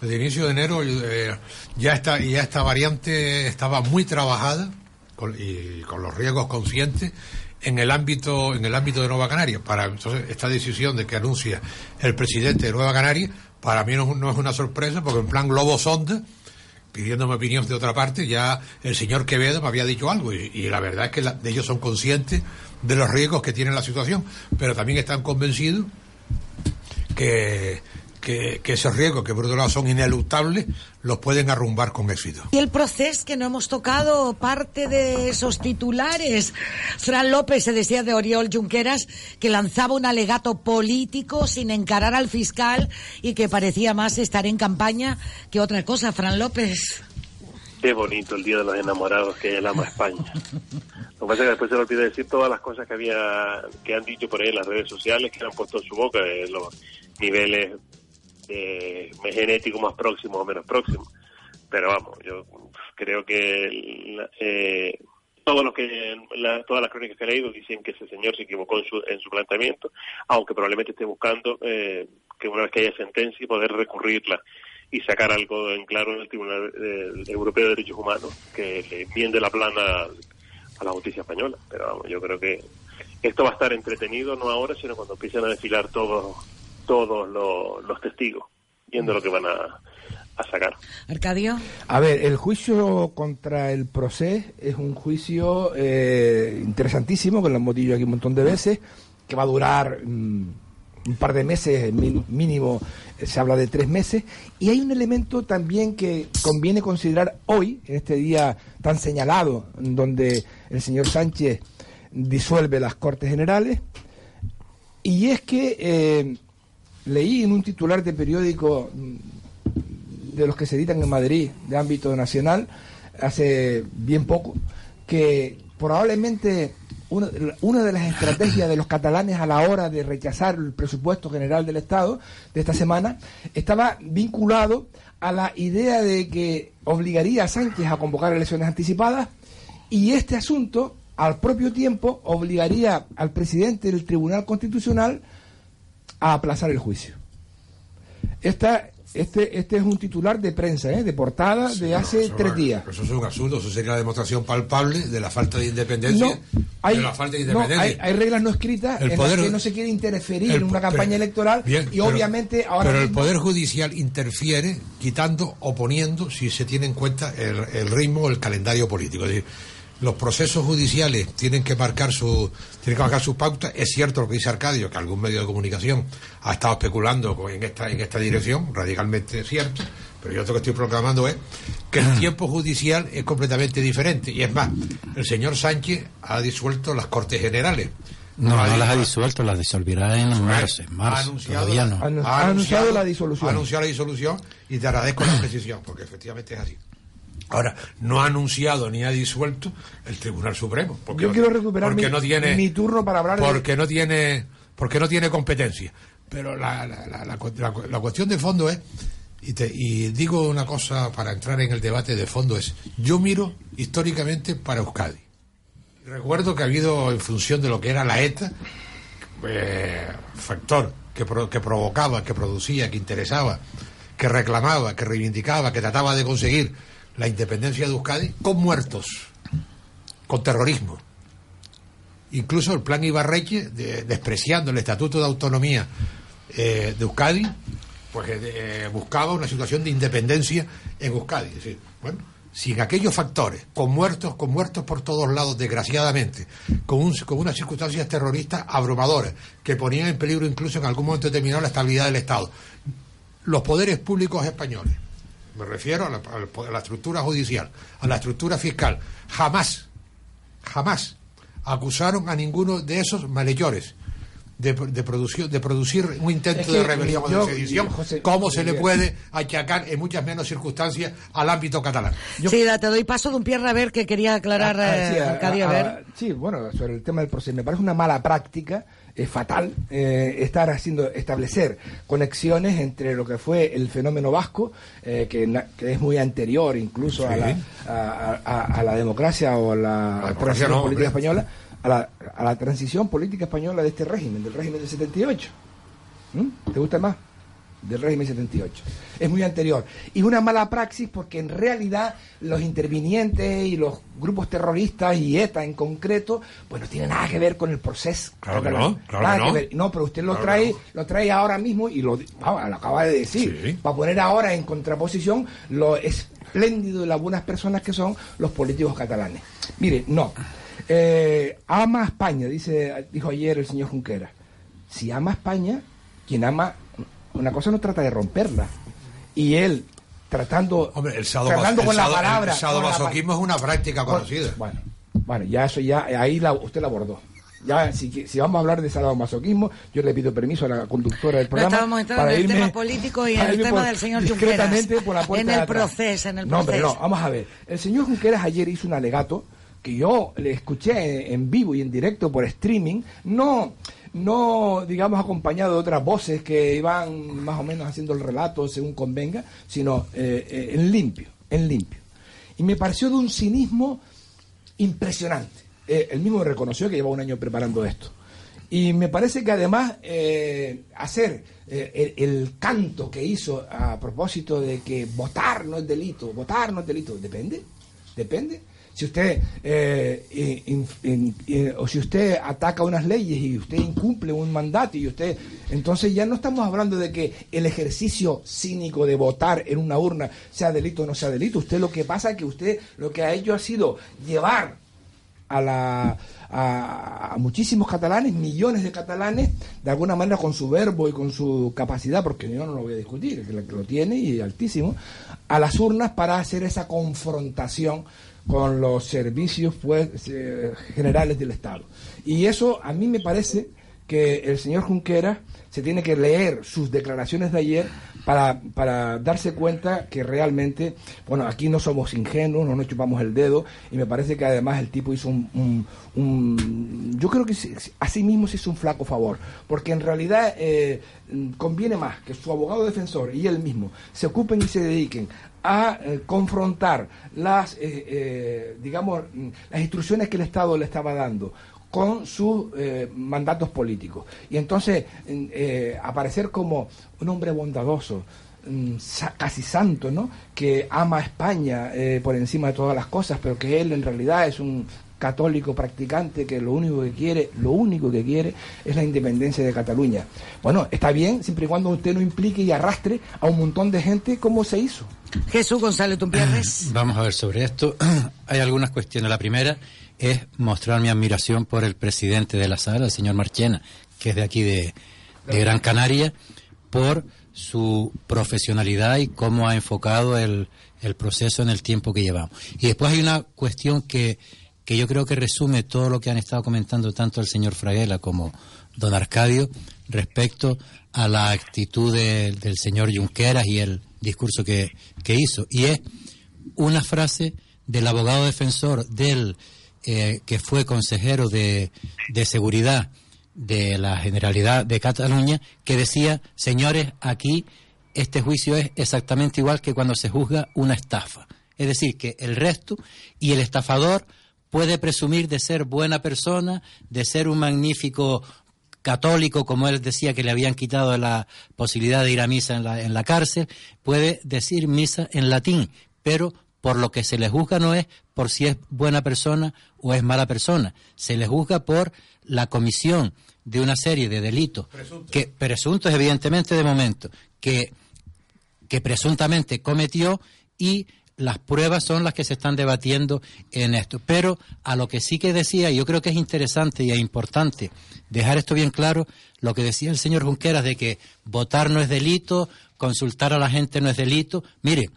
desde el inicio de enero eh, ya está, ya esta variante estaba muy trabajada con, y con los riesgos conscientes en el ámbito, en el ámbito de Nueva Canaria. Para entonces esta decisión de que anuncia el presidente de Nueva Canaria, para mí no, no es una sorpresa, porque en plan globo sonda, pidiéndome opinión de otra parte, ya el señor Quevedo me había dicho algo, y, y la verdad es que la, ellos son conscientes de los riesgos que tiene la situación, pero también están convencidos que, que, que esos riesgos, que por otro lado son ineluctables, los pueden arrumbar con éxito. Y el proceso que no hemos tocado, parte de esos titulares. Fran López se decía de Oriol Junqueras que lanzaba un alegato político sin encarar al fiscal y que parecía más estar en campaña que otra cosa. Fran López. Qué bonito el Día de los Enamorados que él ama España. Lo que pasa es que después se le olvidó decir todas las cosas que había, que han dicho por ahí en las redes sociales, que han puesto en su boca, eh, los niveles de genético más próximo o menos próximo, pero vamos, yo creo que la, eh, todos los que la, todas las crónicas que he leído dicen que ese señor se equivocó en su, en su planteamiento, aunque probablemente esté buscando eh, que una vez que haya sentencia poder recurrirla y sacar algo en claro en el Tribunal eh, Europeo de Derechos Humanos, que le enmiende la plana a la justicia española. Pero vamos, yo creo que esto va a estar entretenido, no ahora, sino cuando empiecen a desfilar todos todos los, los testigos, viendo lo que van a, a sacar. Arcadio. A ver, el juicio contra el procés es un juicio eh, interesantísimo, que lo hemos dicho aquí un montón de veces, que va a durar mmm, un par de meses, mínimo, se habla de tres meses, y hay un elemento también que conviene considerar hoy, en este día tan señalado, donde el señor Sánchez disuelve las Cortes Generales, y es que... Eh, leí en un titular de periódico de los que se editan en Madrid, de ámbito nacional, hace bien poco, que probablemente una, una de las estrategias de los catalanes a la hora de rechazar el presupuesto general del Estado de esta semana estaba vinculado a la idea de que obligaría a Sánchez a convocar elecciones anticipadas, y este asunto, al propio tiempo, obligaría al presidente del Tribunal Constitucional a aplazar el juicio. Esta, este, este es un titular de prensa, ¿eh? de portada, sí, de hace no, tres días. Eso es un absurdo, eso sería una demostración palpable de la falta de independencia. No, hay, de la falta de independencia. No, hay, hay reglas no escritas el en poder, las que no se quiere interferir el, en una campaña pero, electoral bien, y pero, obviamente ahora. Pero mismo... el Poder Judicial interfiere quitando o poniendo, si se tiene en cuenta el, el ritmo o el calendario político. Es decir, los procesos judiciales tienen que marcar su tienen que marcar sus pautas. Es cierto lo que dice Arcadio, que algún medio de comunicación ha estado especulando en esta en esta dirección, radicalmente cierto, pero yo lo que estoy proclamando es que el tiempo judicial es completamente diferente. Y es más, el señor Sánchez ha disuelto las Cortes Generales. No, no las ha disuelto, las disolverá en marzo. En marzo ha anunciado, todavía no. Ha anunciado, ha anunciado la disolución. Ha anunciado la disolución, y te agradezco la precisión, porque efectivamente es así. Ahora, no ha anunciado ni ha disuelto el Tribunal Supremo. Porque, yo quiero recuperar porque mi, no tiene, mi turno para hablar porque de... No tiene, porque no tiene competencia. Pero la, la, la, la, la, la cuestión de fondo es, y, te, y digo una cosa para entrar en el debate de fondo, es, yo miro históricamente para Euskadi. Recuerdo que ha habido, en función de lo que era la ETA, eh, factor que, pro, que provocaba, que producía, que interesaba, que reclamaba, que reivindicaba, que trataba de conseguir la independencia de Euskadi, con muertos, con terrorismo. Incluso el plan Ibarretxe, de, despreciando el Estatuto de Autonomía eh, de Euskadi, pues eh, buscaba una situación de independencia en Euskadi. Es decir, bueno, sin aquellos factores, con muertos, con muertos por todos lados, desgraciadamente, con, un, con unas circunstancias terroristas abrumadoras, que ponían en peligro incluso en algún momento determinado la estabilidad del Estado. Los poderes públicos españoles, me refiero a la, a la estructura judicial, a la estructura fiscal, jamás, jamás acusaron a ninguno de esos malhechores de, de, producir, de producir un intento es que, de rebelión o de sedición. José, ¿cómo se le puede achacar en muchas menos circunstancias al ámbito catalán? Yo, sí, te doy paso de un Pierre a ver que quería aclarar, a, a, sí, a, Arcadio, a, a, a ver. Sí, bueno, sobre el tema del proceso, me parece una mala práctica. Es fatal eh, estar haciendo establecer conexiones entre lo que fue el fenómeno vasco, eh, que, que es muy anterior incluso sí. a, la, a, a, a la democracia o a la, la transición no, política hombre. española, a la, a la transición política española de este régimen, del régimen del setenta y ocho. ¿Mm? ¿Te gusta más? Del régimen setenta y ocho. Es muy anterior. Y una mala praxis porque en realidad los intervinientes y los grupos terroristas y ETA en concreto, pues no tiene nada que ver con el proceso. Claro que no, claro nada que no. Que ver. No, pero usted lo, claro trae, no. lo trae ahora mismo y lo, ah, lo acaba de decir. Sí. Para poner ahora en contraposición lo espléndido de algunas personas que son los políticos catalanes. Mire, no. Eh, ama a España, dice, dijo ayer el señor Junqueras. Si ama a España, quien ama... Una cosa no trata de romperla. Y él, tratando... Hombre, el tratando con el la palabra... El sadomasoquismo es una práctica conocida. Bueno, bueno ya eso ya... Ahí la, usted la abordó. Ya, si, si vamos a hablar de sadomasoquismo, yo le pido permiso a la conductora del programa... No, estábamos entrando para en irme, el tema político y en el tema por, del señor Junqueras. En el proceso, en el proceso. No, pero no, vamos a ver. El señor Junqueras ayer hizo un alegato que yo le escuché en vivo y en directo por streaming. No... no, digamos, acompañado de otras voces que iban más o menos haciendo el relato según convenga, sino eh, eh, en limpio, en limpio. Y me pareció de un cinismo impresionante. Eh, él mismo reconoció que lleva un año preparando esto. Y me parece que además eh, hacer eh, el, el canto que hizo a propósito de que votar no es delito, votar no es delito, depende, depende. Si usted eh, in, in, in, o si usted ataca unas leyes y usted incumple un mandato y usted, entonces ya no estamos hablando de que el ejercicio cínico de votar en una urna sea delito o no sea delito. Usted lo que pasa es que usted lo que ha hecho ha sido llevar a la a, a muchísimos catalanes, millones de catalanes, de alguna manera con su verbo y con su capacidad, porque yo no lo voy a discutir, que lo tiene y altísimo, a las urnas para hacer esa confrontación con los servicios pues eh, generales del Estado. Y eso a mí me parece que el señor Junqueras se tiene que leer sus declaraciones de ayer para, para darse cuenta que realmente, bueno, aquí no somos ingenuos, no nos chupamos el dedo, y me parece que además el tipo hizo un... un, un yo creo que a sí mismo se hizo un flaco favor, porque en realidad eh, conviene más que su abogado defensor y él mismo se ocupen y se dediquen a eh, confrontar las, eh, eh, digamos, las instrucciones que el Estado le estaba dando con sus eh, mandatos políticos. Y entonces eh, aparecer como un hombre bondadoso, casi santo, ¿no?, que ama a España eh, por encima de todas las cosas, pero que él en realidad es un católico practicante que lo único que quiere, lo único que quiere es la independencia de Cataluña. Bueno, está bien siempre y cuando usted no implique y arrastre a un montón de gente como se hizo. Jesús González Dumpiérrez. Vamos a ver sobre esto. Hay algunas cuestiones. La primera es mostrar mi admiración por el presidente de la sala, el señor Marchena, que es de aquí de, de Gran Canaria, por su profesionalidad y cómo ha enfocado el, el proceso en el tiempo que llevamos. Y después hay una cuestión que, que yo creo que resume todo lo que han estado comentando tanto el señor Fraguela como don Arcadio respecto a la actitud de, del señor Junqueras y el discurso que, que hizo. Y es una frase del abogado defensor del Eh, que fue consejero de, de seguridad de la Generalidad de Cataluña, que decía, señores, aquí este juicio es exactamente igual que cuando se juzga una estafa. Es decir, que el resto y el estafador puede presumir de ser buena persona, de ser un magnífico católico, como él decía que le habían quitado la posibilidad de ir a misa en la, en la cárcel, puede decir misa en latín, pero por lo que se le juzga no es por si es buena persona o es mala persona. Se le juzga por la comisión de una serie de delitos, presuntos, que, presuntos evidentemente de momento, que, que presuntamente cometió y las pruebas son las que se están debatiendo en esto. Pero a lo que sí que decía, yo creo que es interesante y es importante dejar esto bien claro, lo que decía el señor Junqueras de que votar no es delito, consultar a la gente no es delito. Mire,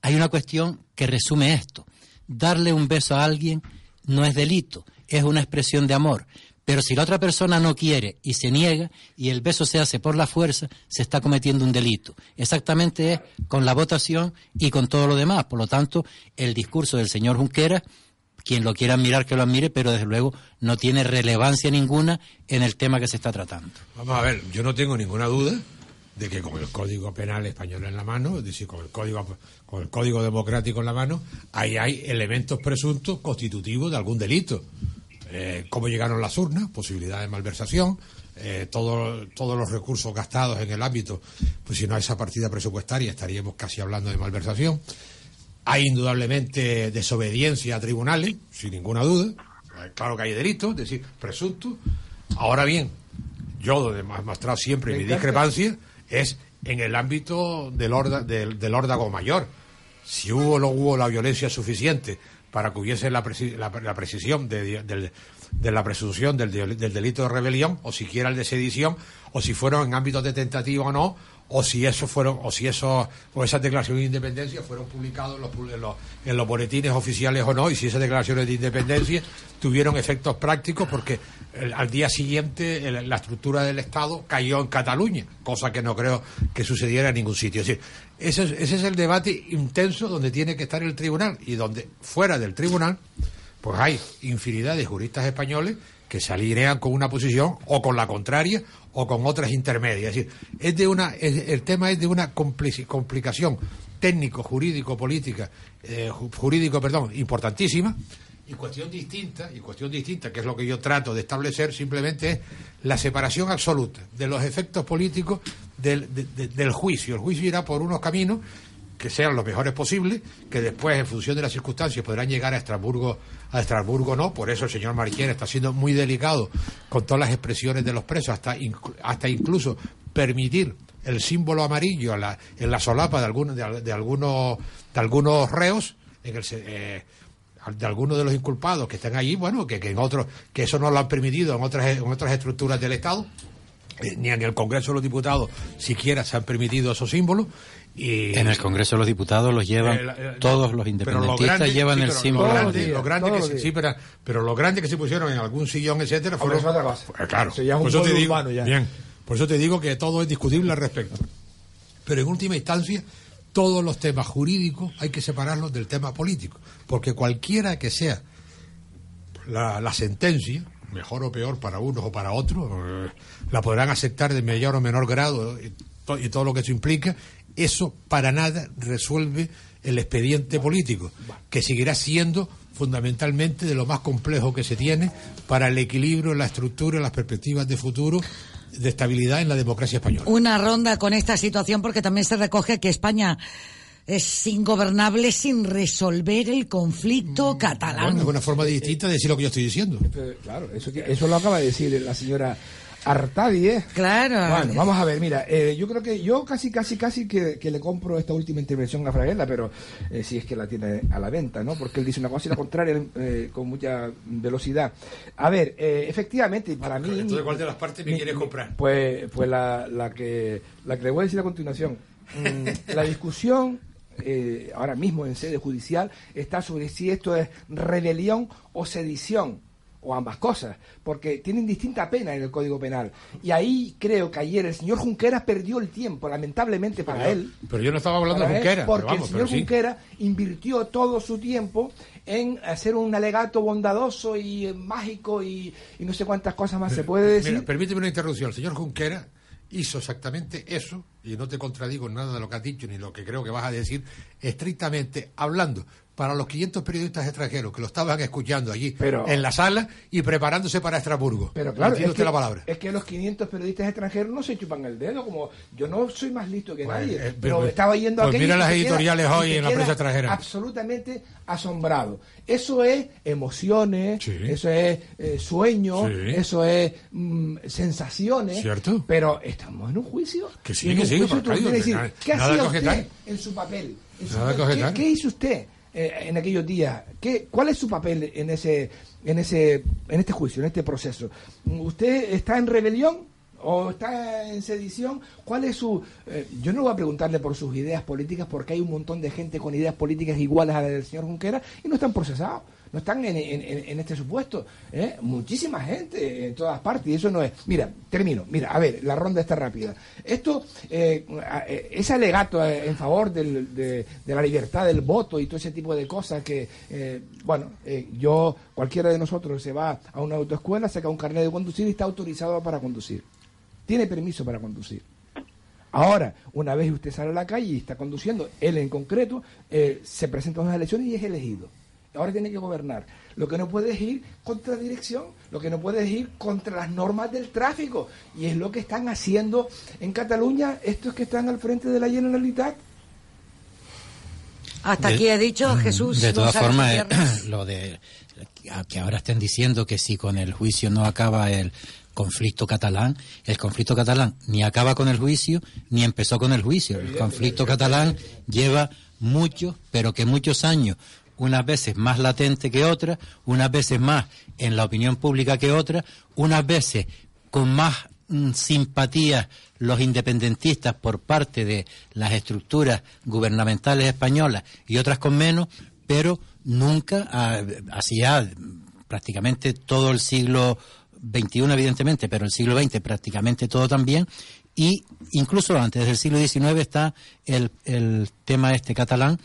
hay una cuestión que resume esto. Darle un beso a alguien no es delito, es una expresión de amor. Pero si la otra persona no quiere y se niega y el beso se hace por la fuerza, se está cometiendo un delito. Exactamente es con la votación y con todo lo demás. Por lo tanto, el discurso del señor Junqueras, quien lo quiera admirar que lo admire, pero desde luego no tiene relevancia ninguna en el tema que se está tratando. Vamos a ver, yo no tengo ninguna duda de que con el Código Penal español en la mano, es decir, con el Código con el Código Democrático en la mano, ahí hay elementos presuntos constitutivos de algún delito. Eh, cómo llegaron las urnas, posibilidad de malversación, eh, todo, todos los recursos gastados en el ámbito, pues si no hay esa partida presupuestaria estaríamos casi hablando de malversación. Hay indudablemente desobediencia a tribunales, sin ninguna duda, claro que hay delitos, es decir, presuntos. Ahora bien, yo donde más mostrado siempre mi discrepancia es en el ámbito del, orda, del, del órdago mayor, si hubo o no hubo la violencia suficiente para que hubiese la, preci- la, la precisión de, de, de la presunción del, de, del delito de rebelión, o siquiera el de sedición, o si fueron en ámbitos de tentativa o no, o si eso fueron, o si eso, o esas declaraciones de independencia fueron publicados en los, en los, en los boletines oficiales o no, y si esas declaraciones de independencia tuvieron efectos prácticos, porque el, al día siguiente el, la estructura del Estado cayó en Cataluña, cosa que no creo que sucediera en ningún sitio. Es decir, Ese es, ese es el debate intenso donde tiene que estar el tribunal, y donde fuera del tribunal pues hay infinidad de juristas españoles que se alinean con una posición o con la contraria o con otras intermedias. Es decir, es de una, es, el tema es de una complici, complicación técnico, jurídico, política, eh, jurídico, perdón, importantísima. Y cuestión distinta, y cuestión distinta, que es lo que yo trato de establecer, simplemente es la separación absoluta de los efectos políticos del, de, de, del juicio. El juicio irá por unos caminos que sean los mejores posibles, que después, en función de las circunstancias, podrán llegar a Estrasburgo, a Estrasburgo no. Por eso el señor Marquina está siendo muy delicado con todas las expresiones de los presos, hasta, inclu- hasta incluso permitir el símbolo amarillo a la, en la solapa de algunos, de, de algunos, de algunos reos, en el eh, de algunos de los inculpados que están allí, bueno, que, que en otros, que eso no lo han permitido en otras, en otras estructuras del Estado, eh, ni en el Congreso de los Diputados siquiera se han permitido esos símbolos. Y en el Congreso de los Diputados los llevan el, el, todos los independentistas, lo grande, llevan sí, el símbolo. Lo grande, lo grande que se, sí, pero, pero lo grande que se pusieron en algún sillón, etcétera, fueron. Eh, claro. Por eso te digo, bien, por eso te digo que todo es discutible al respecto. Pero en última instancia, todos los temas jurídicos hay que separarlos del tema político, porque cualquiera que sea la, la sentencia, mejor o peor para unos o para otros, la podrán aceptar de mayor o menor grado y, to, y todo lo que eso implica, eso para nada resuelve el expediente político, que seguirá siendo fundamentalmente de lo más complejo que se tiene para el equilibrio, la estructura, las perspectivas de futuro, de estabilidad en la democracia española. Una ronda con esta situación, porque también se recoge que España es ingobernable sin resolver el conflicto mm, catalán. Bueno, es una forma distinta de decir lo que yo estoy diciendo. Pero, claro, eso, eso lo acaba de decir la señora Arcadio. Claro. Bueno, vamos a ver, mira, eh, yo creo que yo casi, casi, casi que, que le compro esta última intervención a Fraguela, pero eh, si es que la tiene a la venta, ¿no? Porque él dice una cosa y la contraria eh, con mucha velocidad. A ver, eh, efectivamente, para mí... Entonces, ¿cuál de las partes me quieres comprar? Pues, pues la, la, que, la que le voy a decir a continuación. Mm, la discusión... Eh, ahora mismo en sede judicial está sobre si esto es rebelión o sedición, o ambas cosas, porque tienen distinta pena en el Código Penal, y ahí creo que ayer el señor Junqueras perdió el tiempo, lamentablemente para pero, él pero yo no estaba hablando de Junqueras, porque vamos, el señor sí. Junqueras invirtió todo su tiempo en hacer un alegato bondadoso y mágico y, y no sé cuántas cosas más pero, se puede decir. Mira, permíteme una interrupción, el señor Junqueras hizo exactamente eso, y no te contradigo en nada de lo que has dicho ni lo que creo que vas a decir, estrictamente hablando, para los quinientos periodistas extranjeros que lo estaban escuchando allí, pero, en la sala, y preparándose para Estrasburgo. Pero claro, es que, la palabra. es que los quinientos periodistas extranjeros no se chupan el dedo, como yo no soy más listo que bueno, nadie, eh, pero pues, estaba yendo a... Pues mira las editoriales queda, hoy en la prensa extranjera. Absolutamente asombrado. Eso es emociones, sí. Eso es eh, sueños, sí. Eso es mm, sensaciones. ¿Cierto? Pero estamos en un juicio. Que sí, que sí. ¿Qué hacía usted en su papel? En su papel ¿qué, ¿Qué hizo usted? Eh, en aquellos días, ¿qué, ¿cuál es su papel en ese, en ese, en este juicio, en este proceso? ¿Usted está en rebelión o está en sedición? ¿Cuál es su...? Eh, yo no voy a preguntarle por sus ideas políticas, porque hay un montón de gente con ideas políticas iguales a las del señor Junqueras y no están procesados, no están en, en, en este supuesto, ¿eh? Muchísima gente en todas partes, y eso no es... Mira, termino, mira, a ver, la ronda está rápida. Esto, eh, ese alegato en favor del, de, de la libertad del voto y todo ese tipo de cosas que, eh, bueno, eh, yo, cualquiera de nosotros se va a una autoescuela, saca un carnet de conducir y está autorizado para conducir. Tiene permiso para conducir. Ahora, una vez usted sale a la calle y está conduciendo, él en concreto, eh, se presenta a unas elecciones y es elegido. Ahora tiene que gobernar. Lo que no puede es ir contra la dirección, lo que no puede es ir contra las normas del tráfico. Y es lo que están haciendo en Cataluña estos que están al frente de la Generalitat. Hasta de, aquí ha dicho Jesús. De todas formas, eh, lo de que ahora estén diciendo que si con el juicio no acaba el conflicto catalán, el conflicto catalán ni acaba con el juicio, ni empezó con el juicio. El conflicto catalán lleva muchos, pero que muchos años, unas veces más latente que otras, unas veces más en la opinión pública que otras, unas veces con más mm, simpatías los independentistas por parte de las estructuras gubernamentales españolas y otras con menos, pero nunca, ah, hacia prácticamente todo el siglo veintiuno evidentemente, pero el siglo veinte prácticamente todo también, y incluso antes del siglo diecinueve está el, el tema este catalán.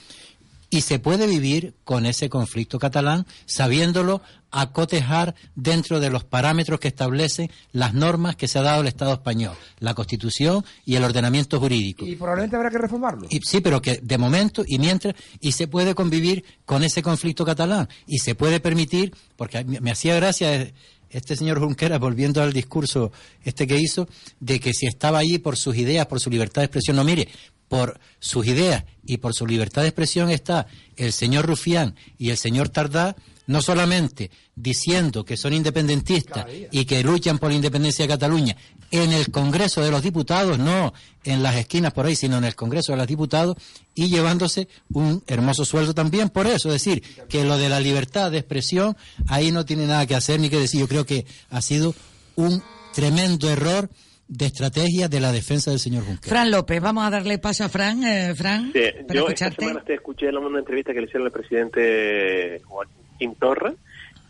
Y se puede vivir con ese conflicto catalán sabiéndolo acotejar dentro de los parámetros que establecen las normas que se ha dado el Estado español, la Constitución y el ordenamiento jurídico. Y probablemente habrá que reformarlo. Y, sí, pero que de momento y mientras, y se puede convivir con ese conflicto catalán, y se puede permitir, porque me, me hacía gracia este señor Junqueras, volviendo al discurso este que hizo, de que si estaba allí por sus ideas, por su libertad de expresión, no mire... Por sus ideas y por su libertad de expresión está el señor Rufián y el señor Tardá, no solamente diciendo que son independentistas y que luchan por la independencia de Cataluña en el Congreso de los Diputados, no en las esquinas por ahí, sino en el Congreso de los Diputados, y llevándose un hermoso sueldo también por eso. Es decir, que lo de la libertad de expresión ahí no tiene nada que hacer ni que decir. Yo creo que ha sido un tremendo error de estrategia de la defensa del señor Junqueras. Fran López, vamos a darle paso a Fran. Eh, Fran, sí, para yo escucharte. Esta semana te escuché en una entrevista que le hicieron al presidente Joaquín Torra,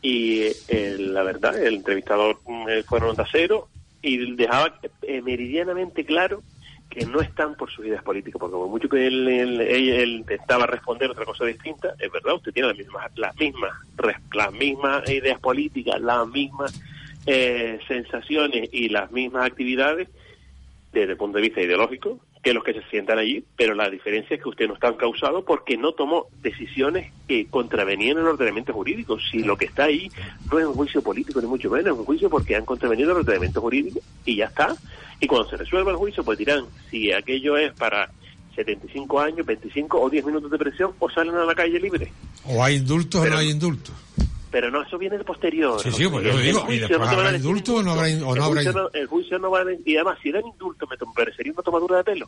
y eh, la verdad, el entrevistador eh, fue Ronda Cero, y dejaba eh, meridianamente claro que no están por sus ideas políticas, porque por mucho que él, él, él, él intentaba responder otra cosa distinta, es verdad, usted tiene las mismas, las mismas, las mismas ideas políticas, las mismas Eh, sensaciones y las mismas actividades desde el punto de vista ideológico que los que se sientan allí, pero la diferencia es que usted no está encausado porque no tomó decisiones que contravenían el ordenamiento jurídico. Si lo que está ahí no es un juicio político ni mucho menos, es un juicio porque han contravenido el ordenamiento jurídico y ya está, y cuando se resuelva el juicio pues dirán si aquello es para setenta y cinco años, veinticinco o diez minutos de prisión, o salen a la calle libre, o hay indultos pero, o no hay indultos. Pero no, eso viene de posterior. Sí, sí, pues yo lo digo. ¿Y después no habrá indulto o no habrá indulto? El, habrá... el juicio no va a... Y además, si dan indulto, me parecería una tomadura de pelo.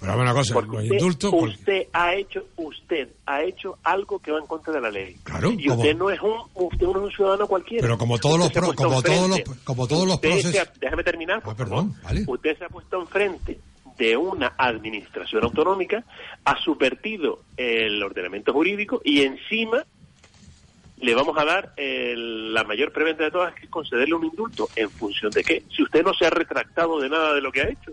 Pero una cosa, porque usted, indulto, porque... usted ha hecho usted ha hecho algo que va en contra de la ley. Claro. Y usted como... no es un usted no es un ciudadano cualquiera. Pero como todos usted los como todos los como todos los procesos. Ha... Déjame terminar. Ah, perdón, vale. Usted se ha puesto enfrente de una administración autonómica, ha subvertido el ordenamiento jurídico y encima le vamos a dar el, la mayor preventa de todas, que es concederle un indulto. ¿En función de qué? Si usted no se ha retractado de nada de lo que ha hecho.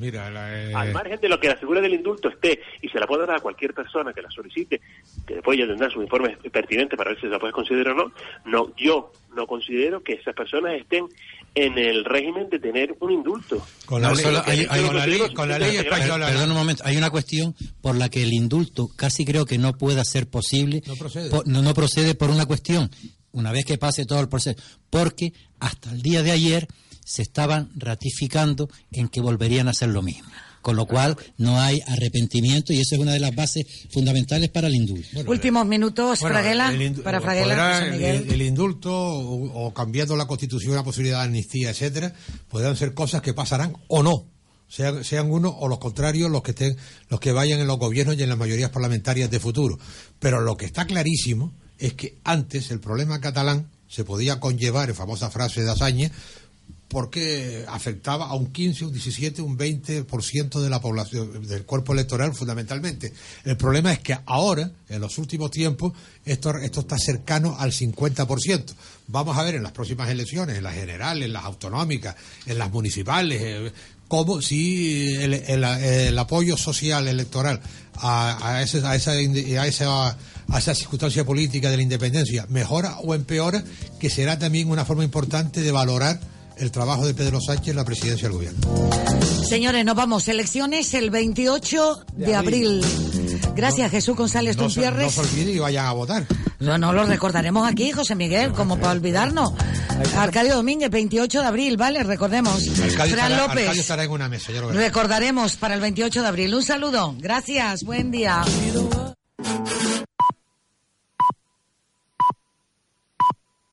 Mira, la, eh... al margen de lo que la figura del indulto esté, y se la puede dar a cualquier persona que la solicite, que después ya tendrá sus informes pertinentes para ver si se la puede considerar o no, no, yo no considero que esas personas estén en el régimen de tener un indulto. Con la, no, ley, solo, hay, hay, con la ley, con la ley española. Perdón un momento, hay una cuestión por la que el indulto casi creo que no pueda ser posible. No procede. Por, no, no procede por una cuestión, una vez que pase todo el proceso, porque hasta el día de ayer se estaban ratificando en que volverían a hacer lo mismo. Con lo cual no hay arrepentimiento y esa es una de las bases fundamentales para el indulto. Bueno, últimos minutos, bueno, Fraguela, el indu- para Fraguela. El, el indulto o, o cambiando la Constitución, la posibilidad de amnistía, etcétera, podrán ser cosas que pasarán o no, sean, sean unos o los contrarios los que estén, los que vayan en los gobiernos y en las mayorías parlamentarias de futuro. Pero lo que está clarísimo es que antes el problema catalán se podía conllevar, en famosa frase de Azaña, porque afectaba a un quince, un diecisiete, un veinte por ciento de la población, del cuerpo electoral fundamentalmente. El problema es que ahora, en los últimos tiempos, esto, esto está cercano al cincuenta por ciento. Vamos a ver en las próximas elecciones, en las generales, en las autonómicas, en las municipales, eh, cómo si el, el, el apoyo social electoral a, a, ese, a esa... A esa a esa circunstancia política de la independencia mejora o empeora, que será también una forma importante de valorar el trabajo de Pedro Sánchez en la presidencia del gobierno. Señores, nos vamos. Elecciones el veintiocho de abril. Gracias, Jesús González Dumpiérrez. No se olviden y vayan a votar. No, no lo recordaremos aquí, José Miguel, como para olvidarnos. Arcadio Domínguez, veintiocho de abril, ¿vale? Recordemos. Arcadio Fran estará, López. Arcadio estará en una mesa, ya lo veré. Recordaremos para el veintiocho de abril. Un saludo. Gracias, buen día.